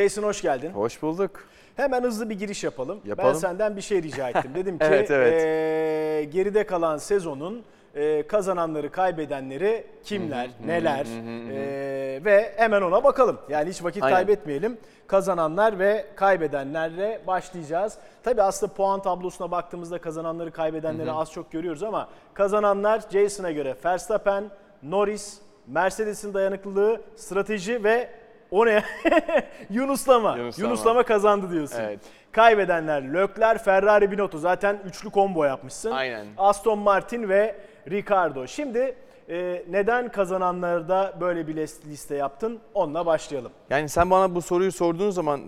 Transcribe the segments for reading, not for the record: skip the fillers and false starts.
Jason hoş geldin. Hoş bulduk. Hemen hızlı bir giriş yapalım. Ben senden bir şey rica ettim. Dedim ki evet. Geride kalan sezonun kazananları, kaybedenleri kimler, neler ve hemen ona bakalım. Yani hiç vakit kaybetmeyelim. Kazananlar ve kaybedenlerle başlayacağız. Tabii aslında puan tablosuna baktığımızda kazananları, kaybedenleri az çok görüyoruz ama kazananlar Jason'a göre Verstappen, Norris, Mercedes'in dayanıklılığı, strateji ve o ne? Yunuslama kazandı diyorsun. Evet. Kaybedenler Leclerc, Ferrari, Binotto. Zaten üçlü combo yapmışsın. Aynen. Aston Martin ve Ricciardo. Şimdi neden kazananlarda böyle bir liste yaptın? Onunla başlayalım. Yani sen bana bu soruyu sorduğun zaman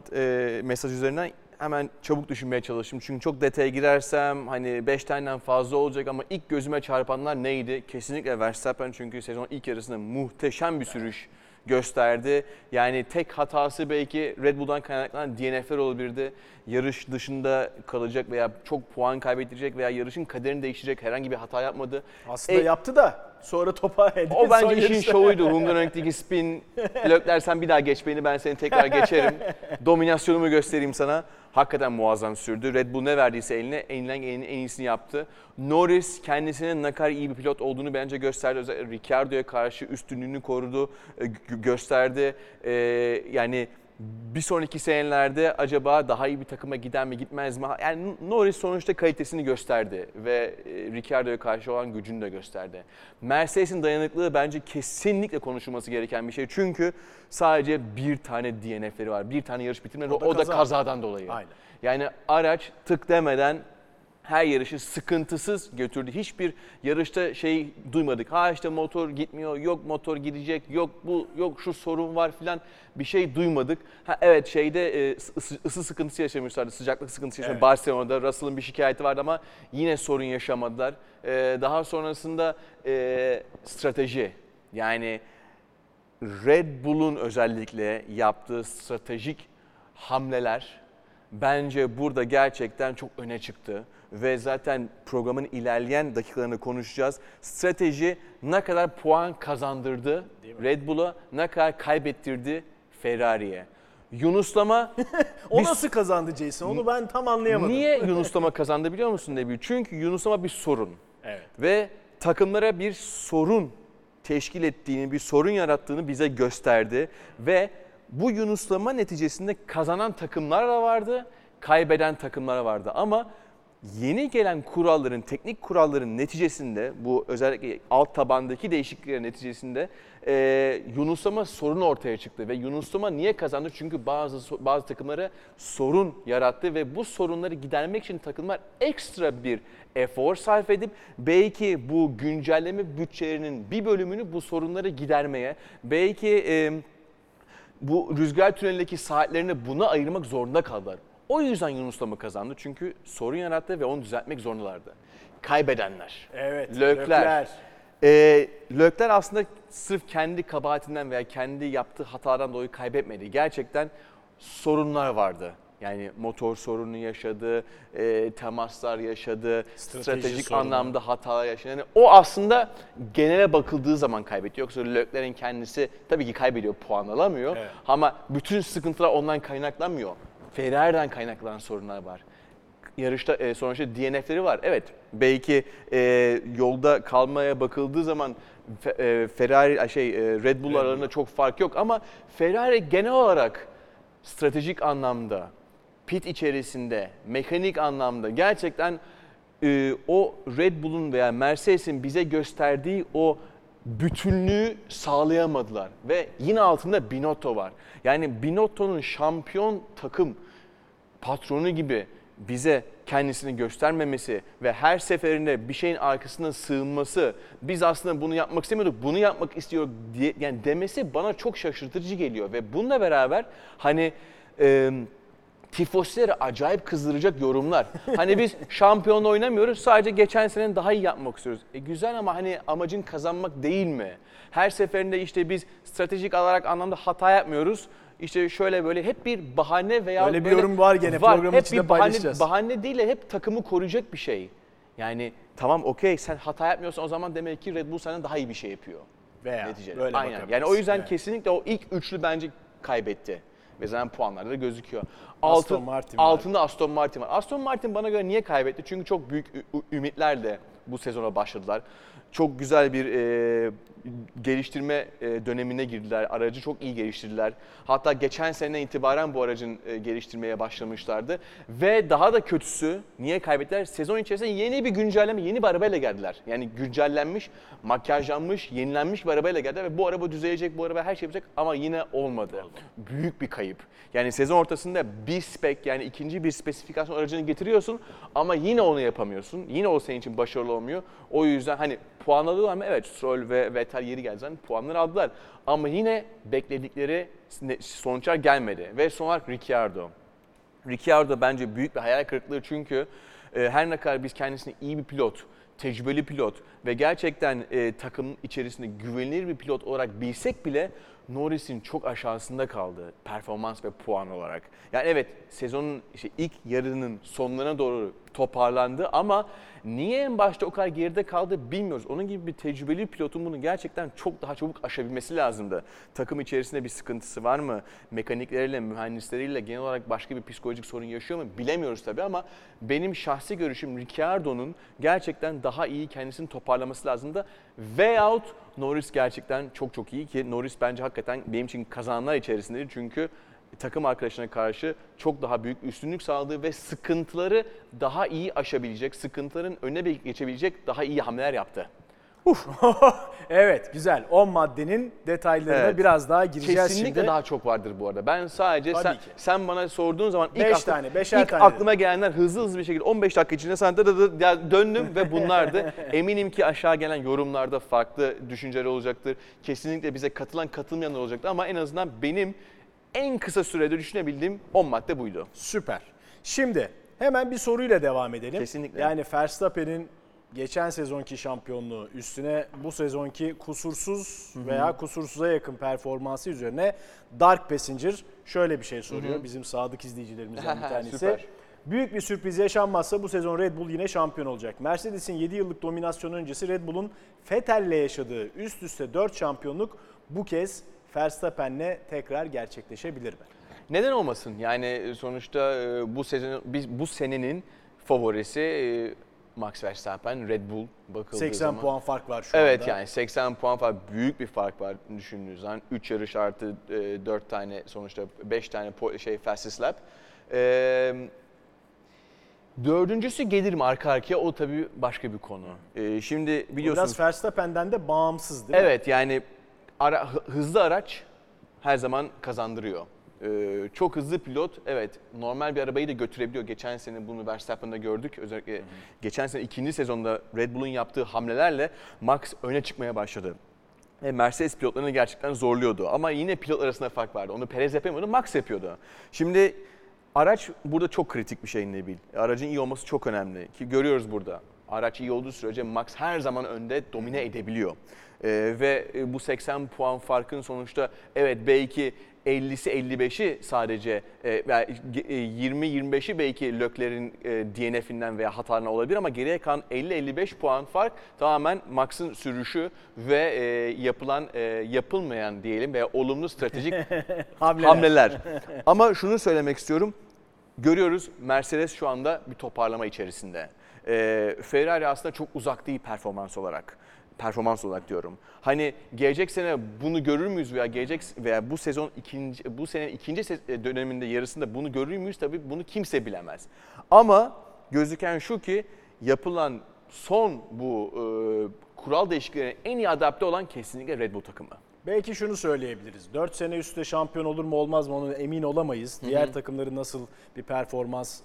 mesaj üzerinden hemen çabuk düşünmeye çalıştım. Çünkü çok detaya girersem hani 5 taneden fazla olacak ama ilk gözüme çarpanlar neydi? Kesinlikle Verstappen, çünkü sezonun ilk yarısında muhteşem bir sürüş gösterdi. Yani tek hatası belki Red Bull'dan kaynaklanan DNF'ler olabilirdi. Yarış dışında kalacak veya çok puan kaybettirecek veya yarışın kaderini değiştirecek herhangi bir hata yapmadı. Aslında yaptı da sonra topa edildi. O bence işin şovuydu. Hungaroring'deki spin, Leclerc sen bir daha geç beni, ben seni tekrar geçerim. Dominasyonumu göstereyim sana. Hakikaten muazzam sürdü. Red Bull ne verdiyse eline, en iyisini yaptı. Norris kendisinin ne kadar iyi bir pilot olduğunu bence gösterdi. Özellikle Ricciardo'ya karşı üstünlüğünü korudu, gösterdi. Yani bir sonraki senelerde acaba daha iyi bir takıma giden mi, gitmez mi? Yani Norris sonuçta kalitesini gösterdi ve Ricciardo'ya karşı olan gücünü de gösterdi. Mercedes'in dayanıklılığı bence kesinlikle konuşulması gereken bir şey. Çünkü sadece bir tane DNF'leri var, bir tane yarış bitirmeleri, o da kazadan dolayı. Aynen. Yani araç tık demeden her yarışı sıkıntısız götürdü. Hiçbir yarışta şey duymadık. Ha işte motor gitmiyor, yok motor gidecek, yok bu, yok şu sorun var filan bir şey duymadık. Ha evet, şeyde ısı sıkıntısı yaşamışlardı, sıcaklık sıkıntısı yaşamışlardı. Evet. Barcelona'da Russell'ın bir şikayeti vardı ama yine sorun yaşamadılar. Daha sonrasında strateji, yani Red Bull'un özellikle yaptığı stratejik hamleler bence burada gerçekten çok öne çıktı. Ve zaten programın ilerleyen dakikalarını konuşacağız. Strateji ne kadar puan kazandırdı Red Bull'a, ne kadar kaybettirdi Ferrari'ye. Yunuslama... O nasıl kazandı Jason? Onu ben tam anlayamadım. Niye yunuslama kazandı biliyor musun Nebi? Çünkü yunuslama bir sorun. Evet. Ve takımlara bir sorun teşkil ettiğini, bir sorun yarattığını bize gösterdi. Ve bu yunuslama neticesinde kazanan takımlar da vardı, kaybeden takımlar vardı. Ama... Yeni gelen kuralların, teknik kuralların neticesinde, bu özellikle alt tabandaki değişikliklerin neticesinde yunuslama sorunu ortaya çıktı. Ve yunuslama niye kazandı? Çünkü bazı takımlara sorun yarattı ve bu sorunları gidermek için takımlar ekstra bir efor sarf edip belki bu güncelleme bütçelerinin bir bölümünü bu sorunları gidermeye, belki bu rüzgar tünelindeki saatlerini buna ayırmak zorunda kaldılar. O yüzden yunuslama kazandı, çünkü sorun yarattı ve onu düzeltmek zorundalardı. Kaybedenler. Evet. Leclerc. Leclerc aslında sırf kendi kabahatinden veya kendi yaptığı hatadan dolayı kaybetmedi. Gerçekten sorunlar vardı. Yani motor sorunu yaşadı, temaslar yaşadı, stratejik anlamda hatalar yaşadı. Yani o aslında genele bakıldığı zaman kaybetti. Yoksa Leclerc'in kendisi tabii ki kaybediyor, puan alamıyor. Evet. Ama bütün sıkıntılar ondan kaynaklanmıyor. Ferrari'den kaynaklanan sorunlar var. Yarışta sonuçta DNF'leri var. Evet, belki yolda kalmaya bakıldığı zaman Ferrari Red Bull aralarında çok fark yok ama Ferrari genel olarak stratejik anlamda, pit içerisinde, mekanik anlamda gerçekten o Red Bull'un veya Mercedes'in bize gösterdiği o bütünlüğü sağlayamadılar ve yine altında Binotto var. Yani Binotto'nun şampiyon takım patronu gibi bize kendisini göstermemesi ve her seferinde bir şeyin arkasına sığınması, biz aslında bunu yapmak istemiyorduk, bunu yapmak istiyor diye yani demesi bana çok şaşırtıcı geliyor ve bununla beraber hani tifosileri acayip kızdıracak yorumlar. Hani biz şampiyonla oynamıyoruz, sadece geçen senenin daha iyi yapmak istiyoruz. Güzel ama hani amacın kazanmak değil mi? Her seferinde işte biz stratejik olarak anlamda hata yapmıyoruz. İşte şöyle böyle hep bir bahane veya... Öyle bir yorum var gene, programın içinde paylaşacağız. Bahane değil de hep takımı koruyacak bir şey. Yani tamam okey, sen hata yapmıyorsan o zaman demek ki Red Bull senden daha iyi bir şey yapıyor. Veya neticede. Böyle. Aynen. Yani o yüzden kesinlikle o ilk üçlü bence kaybetti. ve zaten puanlarda da gözüküyor. Altında Aston Martin var. Aston Martin bana göre niye kaybetti? Çünkü çok büyük ümitlerle bu sezona başladılar. Çok güzel bir geliştirme dönemine girdiler. Aracı çok iyi geliştirdiler. Hatta geçen seneden itibaren bu aracın geliştirmeye başlamışlardı. Ve daha da kötüsü niye kaybettiler? Sezon içerisinde yeni bir güncelleme, yeni bir arabayla geldiler. Yani güncellenmiş, makyajlanmış, yenilenmiş bir arabayla geldiler. Ve bu araba düzelecek, bu araba her şey yapacak ama yine olmadı. Büyük bir kayıp. Yani sezon ortasında bir spek, yani ikinci bir spesifikasyon aracını getiriyorsun ama yine onu yapamıyorsun. Yine o senin için başarılı olmuyor. O yüzden hani puanladılar mı? Evet, Stroll ve Vettel yeri geldi zaten puanları aldılar. Ama yine bekledikleri sonuçlar gelmedi. Ve son olarak Ricciardo. Ricciardo bence büyük bir hayal kırıklığı çünkü her ne kadar biz kendisini iyi bir pilot, tecrübeli pilot ve gerçekten takım içerisinde güvenilir bir pilot olarak bilsek bile Norris'in çok aşağısında kaldı performans ve puan olarak. Yani evet sezonun işte ilk yarının sonlarına doğru toparlandı ama niye en başta o kadar geride kaldı bilmiyoruz. Onun gibi bir tecrübeli pilotun bunu gerçekten çok daha çabuk aşabilmesi lazımdı. Takım içerisinde bir sıkıntısı var mı? Mekanikleriyle, mühendisleriyle genel olarak başka bir psikolojik sorun yaşıyor mu? Bilemiyoruz tabii ama benim şahsi görüşüm Ricciardo'nun gerçekten daha iyi kendisini toparlaması lazımdı. Veyahut Norris gerçekten çok iyi ki Norris bence hakikaten benim için kazananlar içerisindedir. Çünkü takım arkadaşına karşı çok daha büyük üstünlük sağladığı ve sıkıntıları daha iyi aşabilecek, sıkıntıların önüne geçebilecek daha iyi hamleler yaptı. Evet, güzel. 10 maddenin detaylarına biraz daha gireceğiz kesinlikle şimdi. Kesinlikle daha çok vardır bu arada. Ben sadece sen bana sorduğun zaman ilk aklıma gelenler hızlı bir şekilde 15 dakika içinde sana döndüm ve bunlardı. Eminim ki aşağı gelen yorumlarda farklı düşünceler olacaktır. Kesinlikle bize katılan katılmayanlar olacaktır ama en azından benim en kısa sürede düşünebildiğim 10 madde buydu. Süper. Şimdi hemen bir soruyla devam edelim. Kesinlikle. Yani Verstappen'in geçen sezonki şampiyonluğu üstüne bu sezonki kusursuz veya kusursuza yakın performansı üzerine Dark Passenger şöyle bir şey soruyor. Bizim sadık izleyicilerimizden bir tanesi. Büyük bir sürpriz yaşanmazsa bu sezon Red Bull yine şampiyon olacak. Mercedes'in 7 yıllık dominasyonu öncesi Red Bull'un Vettel'le yaşadığı üst üste 4 şampiyonluk bu kez Verstappen'le tekrar gerçekleşebilir mi? Neden olmasın? Yani sonuçta bu senenin favorisi Max Verstappen, Red Bull bakıldığı 80 zaman. 80 puan fark var şu anda. Evet yani 80 puan fark, büyük bir fark var düşündüğünüz zaman. 3 yarış artı 4 tane sonuçta 5 tane fastest lap. Dördüncüsü gelir mi arka arkaya? O tabii başka bir konu. Şimdi biliyorsunuz... Biraz Verstappen'den de bağımsız değil mi? Evet yani hızlı araç her zaman kazandırıyor. Çok hızlı pilot, evet normal bir arabayı da götürebiliyor. Geçen sene bunu Verstappen'da gördük. Özellikle geçen sene ikinci sezonda Red Bull'un yaptığı hamlelerle Max öne çıkmaya başladı. Ve Mercedes pilotlarını gerçekten zorluyordu. Ama yine pilot arasında fark vardı. Onu Perez yapamıyordu, Max yapıyordu. Şimdi araç burada çok kritik bir şey Nebil. Aracın iyi olması çok önemli ki görüyoruz burada. Araç iyi olduğu sürece Max her zaman önde domine edebiliyor. Ve bu 80 puan farkın sonuçta evet belki 50'si 55'i sadece 20-25'i belki Leclerc'in DNF'inden veya hatalarına olabilir ama geriye kalan 50-55 puan fark tamamen Max'ın sürüşü ve yapılmayan diyelim veya olumlu stratejik hamleler. Ama şunu söylemek istiyorum. Görüyoruz Mercedes şu anda bir toparlama içerisinde. Ferrari aslında çok uzak değil performans olarak diyorum. Hani gelecek sene bunu görür müyüz veya bu sezon bu senenin ikinci döneminde yarısında bunu görür müyüz? Tabii bunu kimse bilemez. Ama gözüken şu ki yapılan son bu kural değişikliklerine en iyi adapte olan kesinlikle Red Bull takımı. Belki şunu söyleyebiliriz. 4 sene üstte şampiyon olur mu olmaz mı onu emin olamayız. Diğer takımların nasıl bir performans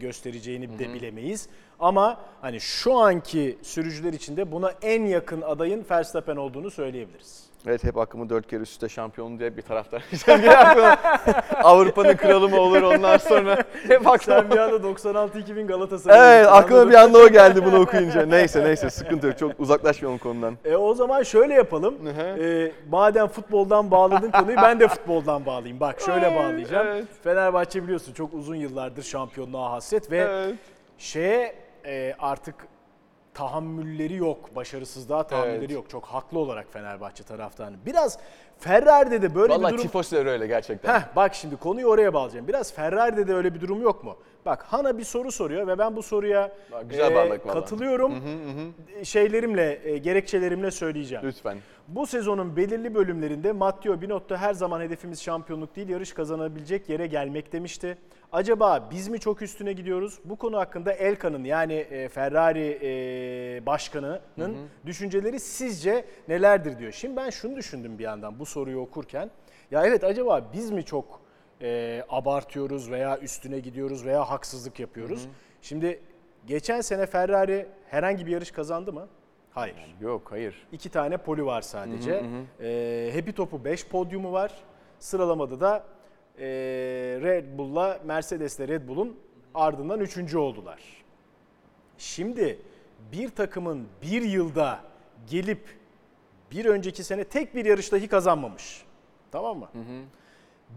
göstereceğini de bilemeyiz. Ama hani şu anki sürücüler içinde buna en yakın adayın Verstappen olduğunu söyleyebiliriz. Evet hep aklımı 4 kere üstte şampiyonluğu diye bir taraftar. Avrupa'nın kralı mı olur ondan sonra? Hep aklıma... Sen bir anda 96-2000 Galatasaray. Evet aklıma bir anda o geldi bunu okuyunca. Neyse sıkıntı yok, çok uzaklaşmayalım konudan. O zaman şöyle yapalım. Madem futboldan bağladın konuyu ben de futboldan bağlayayım. Bak şöyle bağlayacağım. Evet. Fenerbahçe biliyorsun çok uzun yıllardır şampiyonluğa hasret ve artık tahammülleri yok, başarısızlığa tahammülleri yok. Çok haklı olarak Fenerbahçe taraftarı. Biraz Ferrari'de de böyle vallahi bir durum... Valla tifosiler öyle gerçekten. Heh, bak şimdi konuyu oraya bağlayacağım. Biraz Ferrari'de de öyle bir durum yok mu? Bak Hana bir soru soruyor ve ben bu soruya katılıyorum. Hı-hı. Şeylerimle, gerekçelerimle söyleyeceğim. Lütfen. Bu sezonun belirli bölümlerinde Matteo Binotto her zaman hedefimiz şampiyonluk değil, yarış kazanabilecek yere gelmek demişti. Acaba biz mi çok üstüne gidiyoruz? Bu konu hakkında Elkan'ın yani Ferrari başkanının düşünceleri sizce nelerdir diyor. Şimdi ben şunu düşündüm bir yandan bu soruyu okurken. Ya evet acaba biz mi çok abartıyoruz veya üstüne gidiyoruz veya haksızlık yapıyoruz? Hı-hı. Şimdi geçen sene Ferrari herhangi bir yarış kazandı mı? Hayır. Yok hayır. 2 tane poli var sadece. Hı-hı. Hepi topu 5 podyumu var. Sıralamada da Red Bull'la Mercedes'le Red Bull'un ardından 3. oldular. Şimdi bir takımın bir yılda gelip bir önceki sene tek bir yarış dahi kazanmamış. Tamam mı? Hı hı.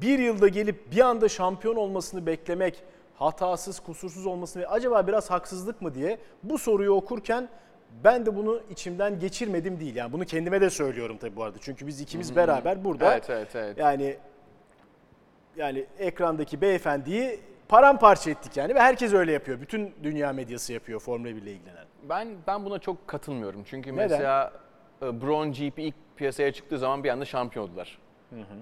Bir yılda gelip bir anda şampiyon olmasını beklemek, hatasız, kusursuz olmasını, acaba biraz haksızlık mı diye bu soruyu okurken ben de bunu içimden geçirmedim değil. Yani bunu kendime de söylüyorum tabii bu arada. Çünkü biz ikimiz beraber burada. Evet. Yani ekrandaki beyefendiyi paramparça ettik yani ve herkes öyle yapıyor. Bütün dünya medyası yapıyor Formula 1 ile ilgilenen. Ben buna çok katılmıyorum. Çünkü mesela Braun GP ilk piyasaya çıktığı zaman bir anda şampiyon oldular.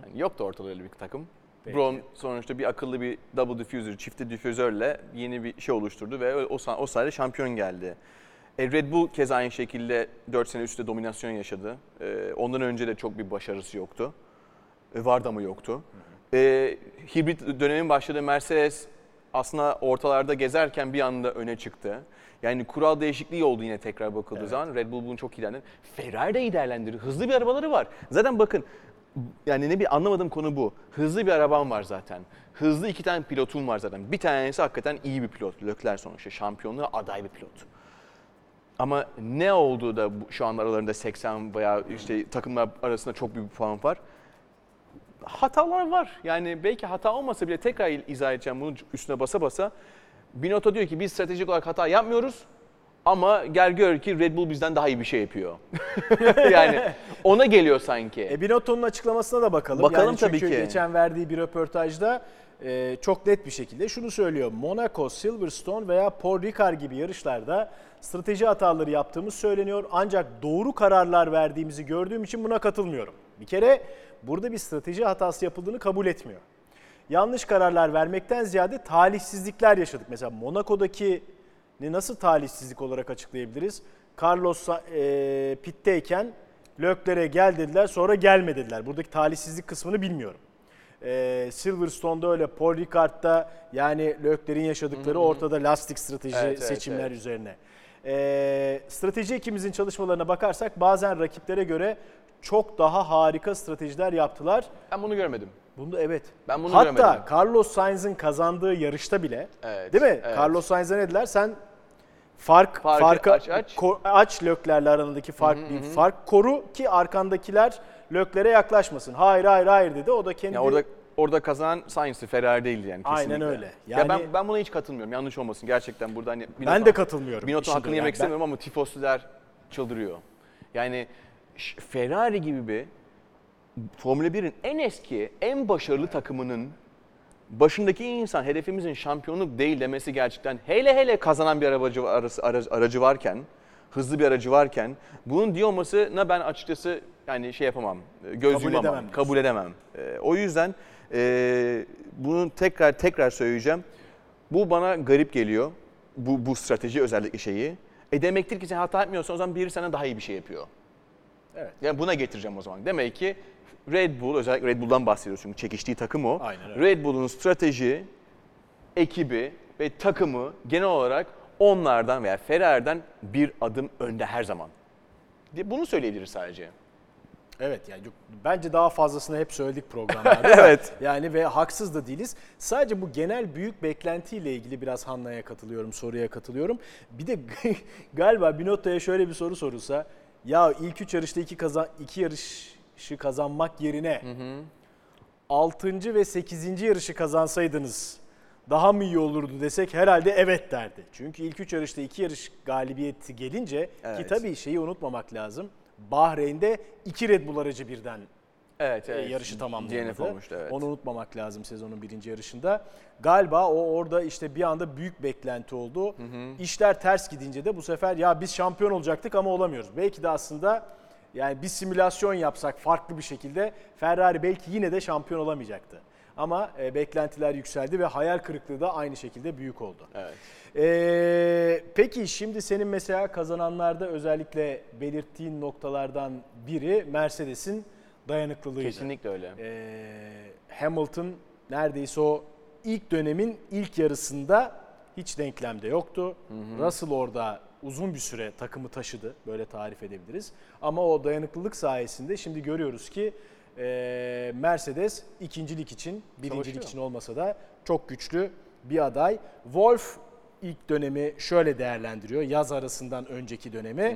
Yani yoktu ortada öyle bir takım. Peki. Braun sonuçta bir akıllı bir double diffuser, çifte difüzörle yeni bir şey oluşturdu ve o sayede şampiyon geldi. Red Bull keza aynı şekilde 4 sene üstte dominasyon yaşadı. Ondan önce de çok bir başarısı yoktu. Vardı ama yoktu. Hibrit dönemin başladığı Mercedes aslında ortalarda gezerken bir anda öne çıktı. Yani kural değişikliği oldu yine tekrar bakıldığı zaman. Red Bull bunu çok iyi değerlendirdi. Ferrari de iyi değerlendirdi. Hızlı bir arabaları var. Zaten bakın yani ne bir anlamadığım konu bu. Hızlı bir arabam var zaten. Hızlı 2 tane pilotum var zaten. Bir tanesi hakikaten iyi bir pilot. Leclerc sonuçta şampiyonluğa aday bir pilot. Ama ne oldu da şu an aralarında 80 veya işte takımlar arasında çok büyük bir puan var. Hatalar var. Yani belki hata olmasa bile tekrar izah edeceğim bunu üstüne basa basa. Binotto diyor ki biz stratejik olarak hata yapmıyoruz ama gel gör ki Red Bull bizden daha iyi bir şey yapıyor. Yani ona geliyor sanki. Binotto'nun açıklamasına da bakalım. Bakalım yani tabii ki. Çünkü geçen verdiği bir röportajda çok net bir şekilde şunu söylüyor. Monaco, Silverstone veya Paul Ricard gibi yarışlarda strateji hataları yaptığımız söyleniyor. Ancak doğru kararlar verdiğimizi gördüğüm için buna katılmıyorum. Bir kere burada bir strateji hatası yapıldığını kabul etmiyor. Yanlış kararlar vermekten ziyade talihsizlikler yaşadık. Mesela Monaco'dakini nasıl talihsizlik olarak açıklayabiliriz? Carlos pitteyken Leclerc'e gel dediler, sonra gelme dediler. Buradaki talihsizlik kısmını bilmiyorum. Silverstone'da öyle, Paul Ricard'da yani Leclerc'in yaşadıkları ortada lastik strateji seçimler üzerine. Strateji ekibimizin çalışmalarına bakarsak bazen rakiplere göre çok daha harika stratejiler yaptılar. Ben bunu görmedim. Ben bunu görmedim. Hatta Carlos Sainz'ın kazandığı yarışta bile, değil mi? Evet. Carlos Sainz'a ne dediler? Sen farkı aç Leclerc'le arandaki fark koru ki arkandakiler Leclerc'e yaklaşmasın. Hayır dedi. O da kendi... Ya orada kazanan Sainz'ti, Ferrari değildi yani kesinlikle. Aynen öyle. Yani... Ya ben buna hiç katılmıyorum. Yanlış olmasın gerçekten burada. Hani Binotto, ben de katılmıyorum. Binotto hakkını yemek istemiyorum ama tifoslular çıldırıyor. Yani... Ferrari gibi bir Formula 1'in en eski, en başarılı takımının başındaki insan hedefimizin şampiyonluk değil demesi gerçekten hele kazanan bir aracı varken, hızlı bir aracı varken bunun diyor olmasına ben açıkçası yani şey yapamam, göz yumamam, kabul edemem. O yüzden bunu tekrar söyleyeceğim. Bu bana garip geliyor, bu strateji özellikle şeyi. Demektir ki sen hata etmiyorsan o zaman biri sana daha iyi bir şey yapıyor. Evet. Yani buna getireceğim o zaman. Demek ki Red Bull, özellikle Red Bull'dan bahsediyoruz çünkü çekiştiği takım o. Aynen, Red Bull'un strateji, ekibi ve takımı genel olarak onlardan veya Ferrari'den bir adım önde her zaman. Bunu söyleyebiliriz sadece. Evet yani bence daha fazlasını hep söyledik programlarda. Evet. Yani ve haksız da değiliz. Sadece bu genel büyük beklentiyle ilgili biraz Hanna'ya katılıyorum, soruya katılıyorum. Bir de galiba Binotto'ya şöyle bir soru sorulsa... Ya ilk 3 yarışta 2 yarışı kazanmak yerine 6. ve 8. yarışı kazansaydınız daha mı iyi olurdu desek herhalde evet derdi. Çünkü ilk 3 yarışta 2 yarış galibiyeti gelince ki tabii şeyi unutmamak lazım. Bahreyn'de 2 Red Bull aracı birden evet, yarışı tamamladı. DNF olmuştu, evet. Onu unutmamak lazım sezonun birinci yarışında. Galiba o orada işte bir anda büyük beklenti oldu. Hı hı. İşler ters gidince de bu sefer ya biz şampiyon olacaktık ama olamıyoruz. Belki de aslında yani bir simülasyon yapsak farklı bir şekilde Ferrari belki yine de şampiyon olamayacaktı. Ama beklentiler yükseldi ve hayal kırıklığı da aynı şekilde büyük oldu. Evet. Peki şimdi senin mesela kazananlarda özellikle belirttiğin noktalardan biri Mercedes'in dayanıklılığıydı. Kesinlikle öyle. Hamilton neredeyse o ilk dönemin ilk yarısında hiç denklemde yoktu. Hı hı. Russell orada uzun bir süre takımı taşıdı, böyle tarif edebiliriz. Ama o dayanıklılık sayesinde şimdi görüyoruz ki Mercedes ikincilik için, birincilik için olmasa da çok güçlü bir aday. Wolff ilk dönemi şöyle değerlendiriyor, yaz arasından önceki dönemi. Hı hı.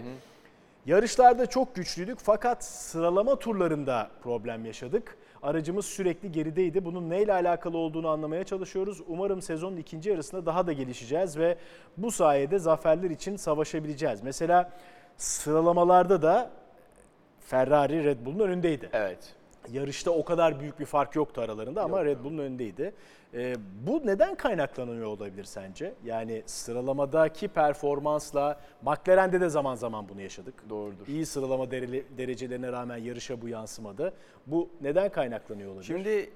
Yarışlarda çok güçlüydük fakat sıralama turlarında problem yaşadık. Aracımız sürekli gerideydi. Bunun neyle alakalı olduğunu anlamaya çalışıyoruz. Umarım sezonun ikinci yarısında daha da gelişeceğiz ve bu sayede zaferler için savaşabileceğiz. Mesela sıralamalarda da Ferrari Red Bull'un önündeydi. Evet. Yarışta o kadar büyük bir fark yoktu aralarında ama Red Bull'un önündeydi. Bu neden kaynaklanıyor olabilir sence? Yani sıralamadaki performansla, McLaren'de de zaman zaman bunu yaşadık. Doğrudur. İyi sıralama derecelerine rağmen yarışa bu yansımadı. Bu neden kaynaklanıyor olabilir?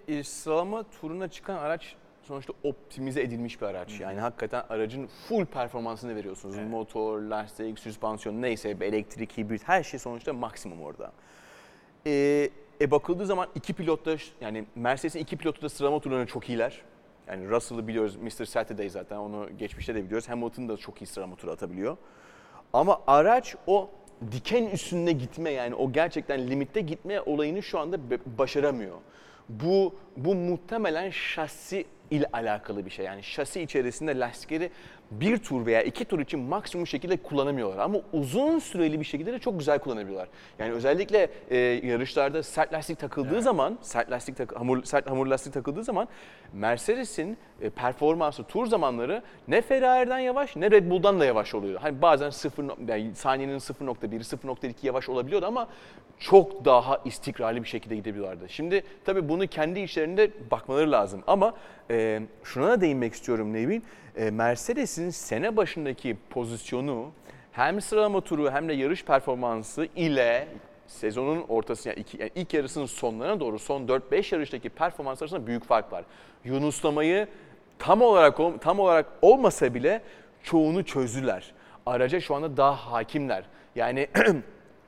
Şimdi sıralama turuna çıkan araç sonuçta optimize edilmiş bir araç. Hı-hı. Yani hakikaten aracın full performansını veriyorsunuz. Evet. Motor, lastik, süspansiyon neyse, elektrik, hibrit her şey sonuçta maksimum orada. Bakıldığı zaman iki pilotta, yani Mercedes'in iki pilotu da sıralama turlarına çok iyiler. Yani Russell'ı biliyoruz, Mr. Saturday zaten, onu geçmişte de biliyoruz. Hamilton da çok iyi sıralama turu atabiliyor. Ama araç o diken üstünde gitme, yani o gerçekten limitte gitme olayını şu anda başaramıyor. Bu muhtemelen şasi ile alakalı bir şey. Yani şasi içerisinde lastikleri bir tur veya iki tur için maksimum şekilde kullanamıyorlar. Ama uzun süreli bir şekilde de çok güzel kullanabiliyorlar. Yani özellikle yarışlarda sert lastik takıldığı zaman, sert hamur lastik takıldığı zaman Mercedes'in performansı tur zamanları ne Ferrari'den yavaş ne Red Bull'dan da yavaş oluyor. Hani bazen yani saniyenin 0.1, 0.2 yavaş olabiliyordu ama çok daha istikrarlı bir şekilde gidebiliyorlardı. Şimdi tabii bunu kendi içlerinde bakmaları lazım ama şuna da değinmek istiyorum Nevin. Mercedes'in sene başındaki pozisyonu hem sıralama turu hem de yarış performansı ile sezonun ortasına, yani ilk yarısının sonlarına doğru son 4-5 yarıştaki performans arasında büyük fark var. Yunuslamayı tam olarak olmasa bile çoğunu çözdüler. Araca şu anda daha hakimler. Yani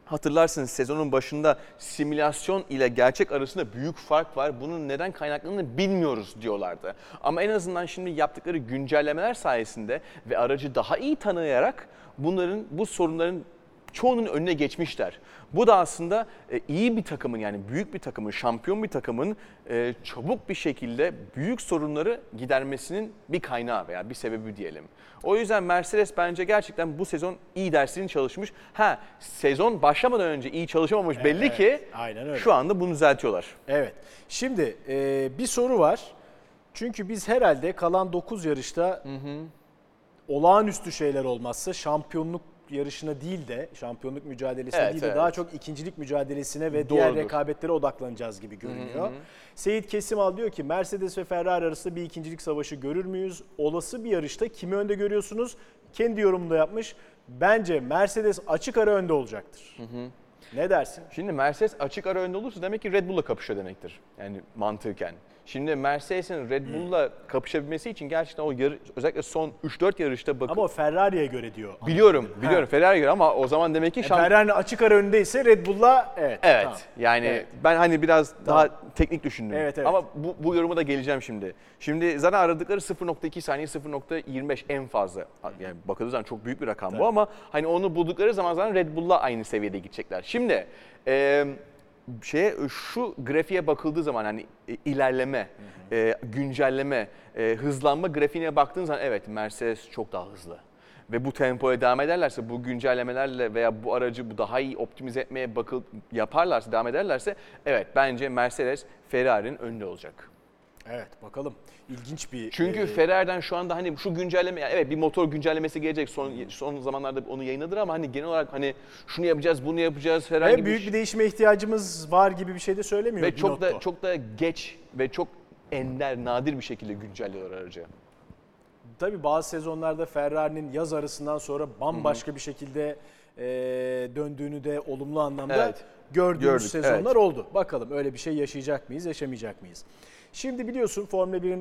hatırlarsınız sezonun başında simülasyon ile gerçek arasında büyük fark var. Bunun neden kaynaklandığını bilmiyoruz diyorlardı. Ama en azından şimdi yaptıkları güncellemeler sayesinde ve aracı daha iyi tanıyarak bu sorunların çoğunun önüne geçmişler. Bu da aslında iyi bir takımın, yani büyük bir takımın, şampiyon bir takımın çabuk bir şekilde büyük sorunları gidermesinin bir kaynağı veya bir sebebi diyelim. O yüzden Mercedes bence gerçekten bu sezon iyi dersini çalışmış. Sezon başlamadan önce iyi çalışamamış, evet, belli ki aynen öyle. Şu anda bunu düzeltiyorlar. Evet. Şimdi bir soru var. Çünkü biz herhalde kalan 9 yarışta olağanüstü şeyler olmazsa şampiyonluk yarışına değil de, şampiyonluk mücadelesine değil de daha çok ikincilik mücadelesine ve diğer rekabetlere odaklanacağız gibi görünüyor. Hı hı. Seyit Kesimal diyor ki Mercedes ve Ferrari arasında bir ikincilik savaşı görür müyüz? Olası bir yarışta kimi önde görüyorsunuz? Kendi yorumunu da yapmış. Bence Mercedes açık ara önde olacaktır. Hı hı. Ne dersin? Şimdi Mercedes açık ara önde olursa demek ki Red Bull'la kapışıyor demektir. Yani mantıken. Şimdi Mercedes'in Red Bull'la kapışabilmesi için gerçekten özellikle son 3-4 yarışta bakın. Ama Ferrari'ye göre diyor. Biliyorum Ferrari'ye göre ama o zaman demek ki Ferrari açık ara öndeyse Red Bull'la evet. Tamam. Yani ben hani biraz daha teknik düşündüm. Evet. Ama bu yoruma da geleceğim şimdi. Şimdi zaten aradıkları 0.2 saniye, 0.25 en fazla. Yani bakıldığı zaman çok büyük bir rakam bu ama hani onu buldukları zaman zaten Red Bull'la aynı seviyede gidecekler. Şimdi şu grafiğe bakıldığı zaman hani ilerleme, güncelleme, hızlanma grafiğine baktığınız zaman evet Mercedes çok daha hızlı. Ve bu tempoya devam ederlerse, bu güncellemelerle veya bu aracı daha iyi optimize etmeye devam ederlerse evet bence Mercedes Ferrari'nin önünde olacak. Evet, bakalım. İlginç bir... Çünkü Ferrari'den şu anda hani şu güncelleme, yani evet bir motor güncellemesi gelecek son zamanlarda onu yayınladır ama hani genel olarak hani şunu yapacağız, bunu yapacağız herhangi ve büyük bir değişime ihtiyacımız var gibi bir şey de söylemiyor. Ve Binotto çok da geç ve çok ender, nadir bir şekilde güncelliyorlar aracı. Tabii bazı sezonlarda Ferrari'nin yaz arasından sonra bambaşka bir şekilde döndüğünü de olumlu anlamda gördük, sezonlar oldu. Bakalım öyle bir şey yaşayacak mıyız, yaşamayacak mıyız? Şimdi biliyorsun Formula 1'in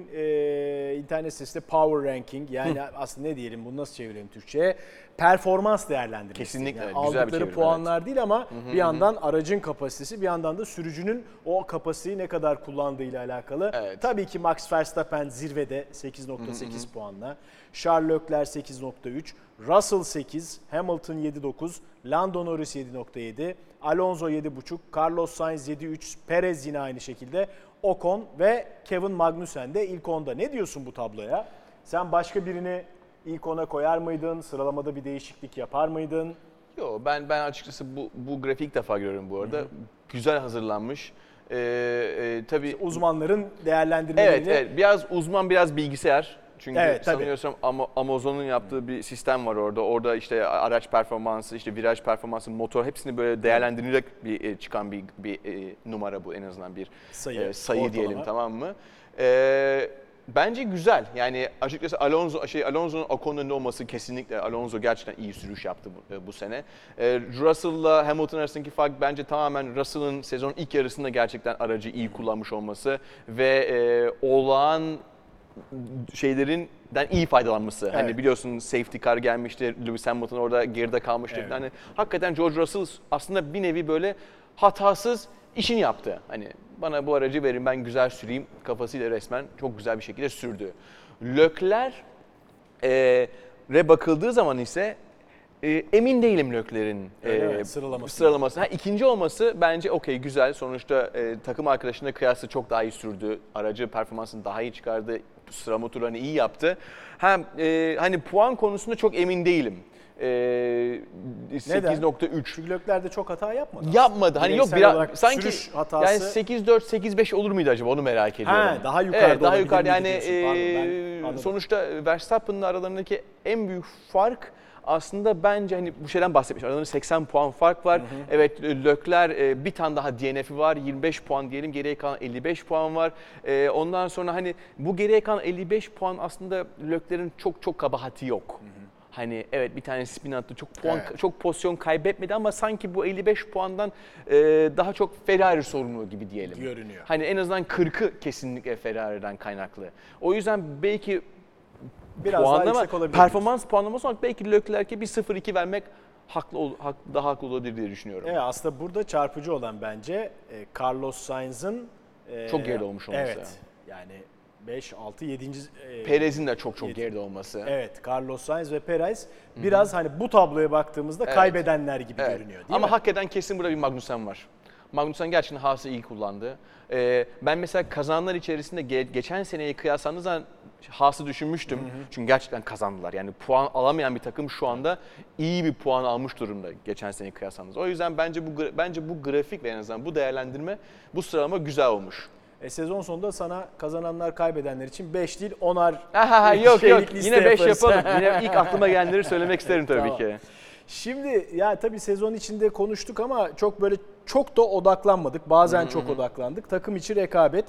internet sitesinde Power Ranking, yani aslında ne diyelim, bunu nasıl çevirelim Türkçe'ye? Performans değerlendirmesi. Kesinlikle yani güzel bir çevirme. Puanlar değil ama bir yandan aracın kapasitesi, bir yandan da sürücünün o kapasiteyi ne kadar kullandığıyla alakalı. Evet. Tabii ki Max Verstappen zirvede 8.8 puanla, Charles Leclerc 8.3, Russell 8, Hamilton 7.9, Lando Norris 7.7, Alonso 7.5, Carlos Sainz 7.3, Perez yine aynı şekilde, Ocon ve Kevin Magnussen de ilk 10'da. Ne diyorsun bu tabloya? Sen başka birini ilk 10'a koyar mıydın? Sıralamada bir değişiklik yapar mıydın? Yok, ben açıkçası bu grafiği ilk defa görüyorum bu arada. Hı-hı. Güzel hazırlanmış. Tabii işte uzmanların değerlendirmelerini... Evet, biraz uzman, biraz bilgisayar. Çünkü sanıyorsam Amazon'un yaptığı bir sistem var orada. Orada işte araç performansı, işte viraj performansı, motor hepsini böyle değerlendirilerek çıkan bir numara bu, en azından bir sayı diyelim, tamam mı? Bence güzel. Yani açıkçası Alonso'nun Ocon'un olması, kesinlikle Alonso gerçekten iyi sürüş yaptı bu sene. Russell'la Hamilton arasındaki fark bence tamamen Russell'ın sezonun ilk yarısında gerçekten aracı iyi kullanmış olması ve olağan şeylerinden iyi faydalanması. Evet. Hani biliyorsun safety car gelmişti, Lewis Hamilton orada geride kalmıştı. Evet. Hani hakikaten George Russell aslında bir nevi böyle hatasız işini yaptı. Hani bana bu aracı verin, ben güzel süreyim kafasıyla resmen çok güzel bir şekilde sürdü. Leclerc'e bakıldığı zaman ise emin değilim Leclerc'in sıralamasına. İkinci olması bence okey, güzel. Sonuçta takım arkadaşına kıyasla çok daha iyi sürdü. Aracı performansını daha iyi çıkardı. Sıralama turlarını iyi yaptı. Hem hani puan konusunda çok emin değilim. 8.3. Çünkü Leclerc de çok hata yapmadı. Yapmadı. Hani yok biraz sanki hatası... yani 8.4 8.5 olur muydu acaba, onu merak ediyorum. Daha yukarıda. Evet, daha yukarıda yani sonuçta Verstappen'la aralarındaki en büyük fark aslında bence hani bu şeyden bahsetmiş. Aralarında 80 puan fark var. Hı hı. Evet, Leclerc bir tane daha DNF'i var. 25 puan diyelim. Geriye kalan 55 puan var. Ondan sonra hani bu geriye kalan 55 puan aslında Leclerc'in çok kabahati yok. Hı hı. Hani evet bir tane spin attı. Çok puan, çok pozisyon kaybetmedi ama sanki bu 55 puandan daha çok Ferrari sorumlu gibi diyelim. Görünüyor. Hani en azından 40'ı kesinlikle Ferrari'den kaynaklı. O yüzden belki biraz puanlama, performans puanlaması olarak belki Leclerc'e bir 0-2 vermek daha haklı olabilir diye düşünüyorum. Evet, aslında burada çarpıcı olan bence Carlos Sainz'ın çok geride olmuş olması. Evet, yani 5, 6, 7. Perez'in de çok geride olması. Evet, Carlos Sainz ve Perez biraz hani bu tabloya baktığımızda kaybedenler gibi görünüyor. Ama hak eden kesin burada bir Magnussen var. Magnussen gerçekten Haas'ı iyi kullandı. Ben mesela kazananlar içerisinde geçen seneye kıyaslandığı zaman Haas'ı düşünmüştüm. Çünkü gerçekten kazandılar. Yani puan alamayan bir takım şu anda iyi bir puan almış durumda geçen seneye kıyaslandığınızda. O yüzden bence bu grafik ve en azından bu değerlendirme, bu sıralama güzel olmuş. Sezon sonunda sana kazananlar kaybedenler için 5 değil 10'ar yok yine 5 yapalım. Yine ilk aklıma gelenleri söylemek isterim tabii ki. Şimdi ya tabii sezon içinde konuştuk ama çok böyle çok da odaklanmadık. Bazen çok odaklandık. Takım içi rekabet.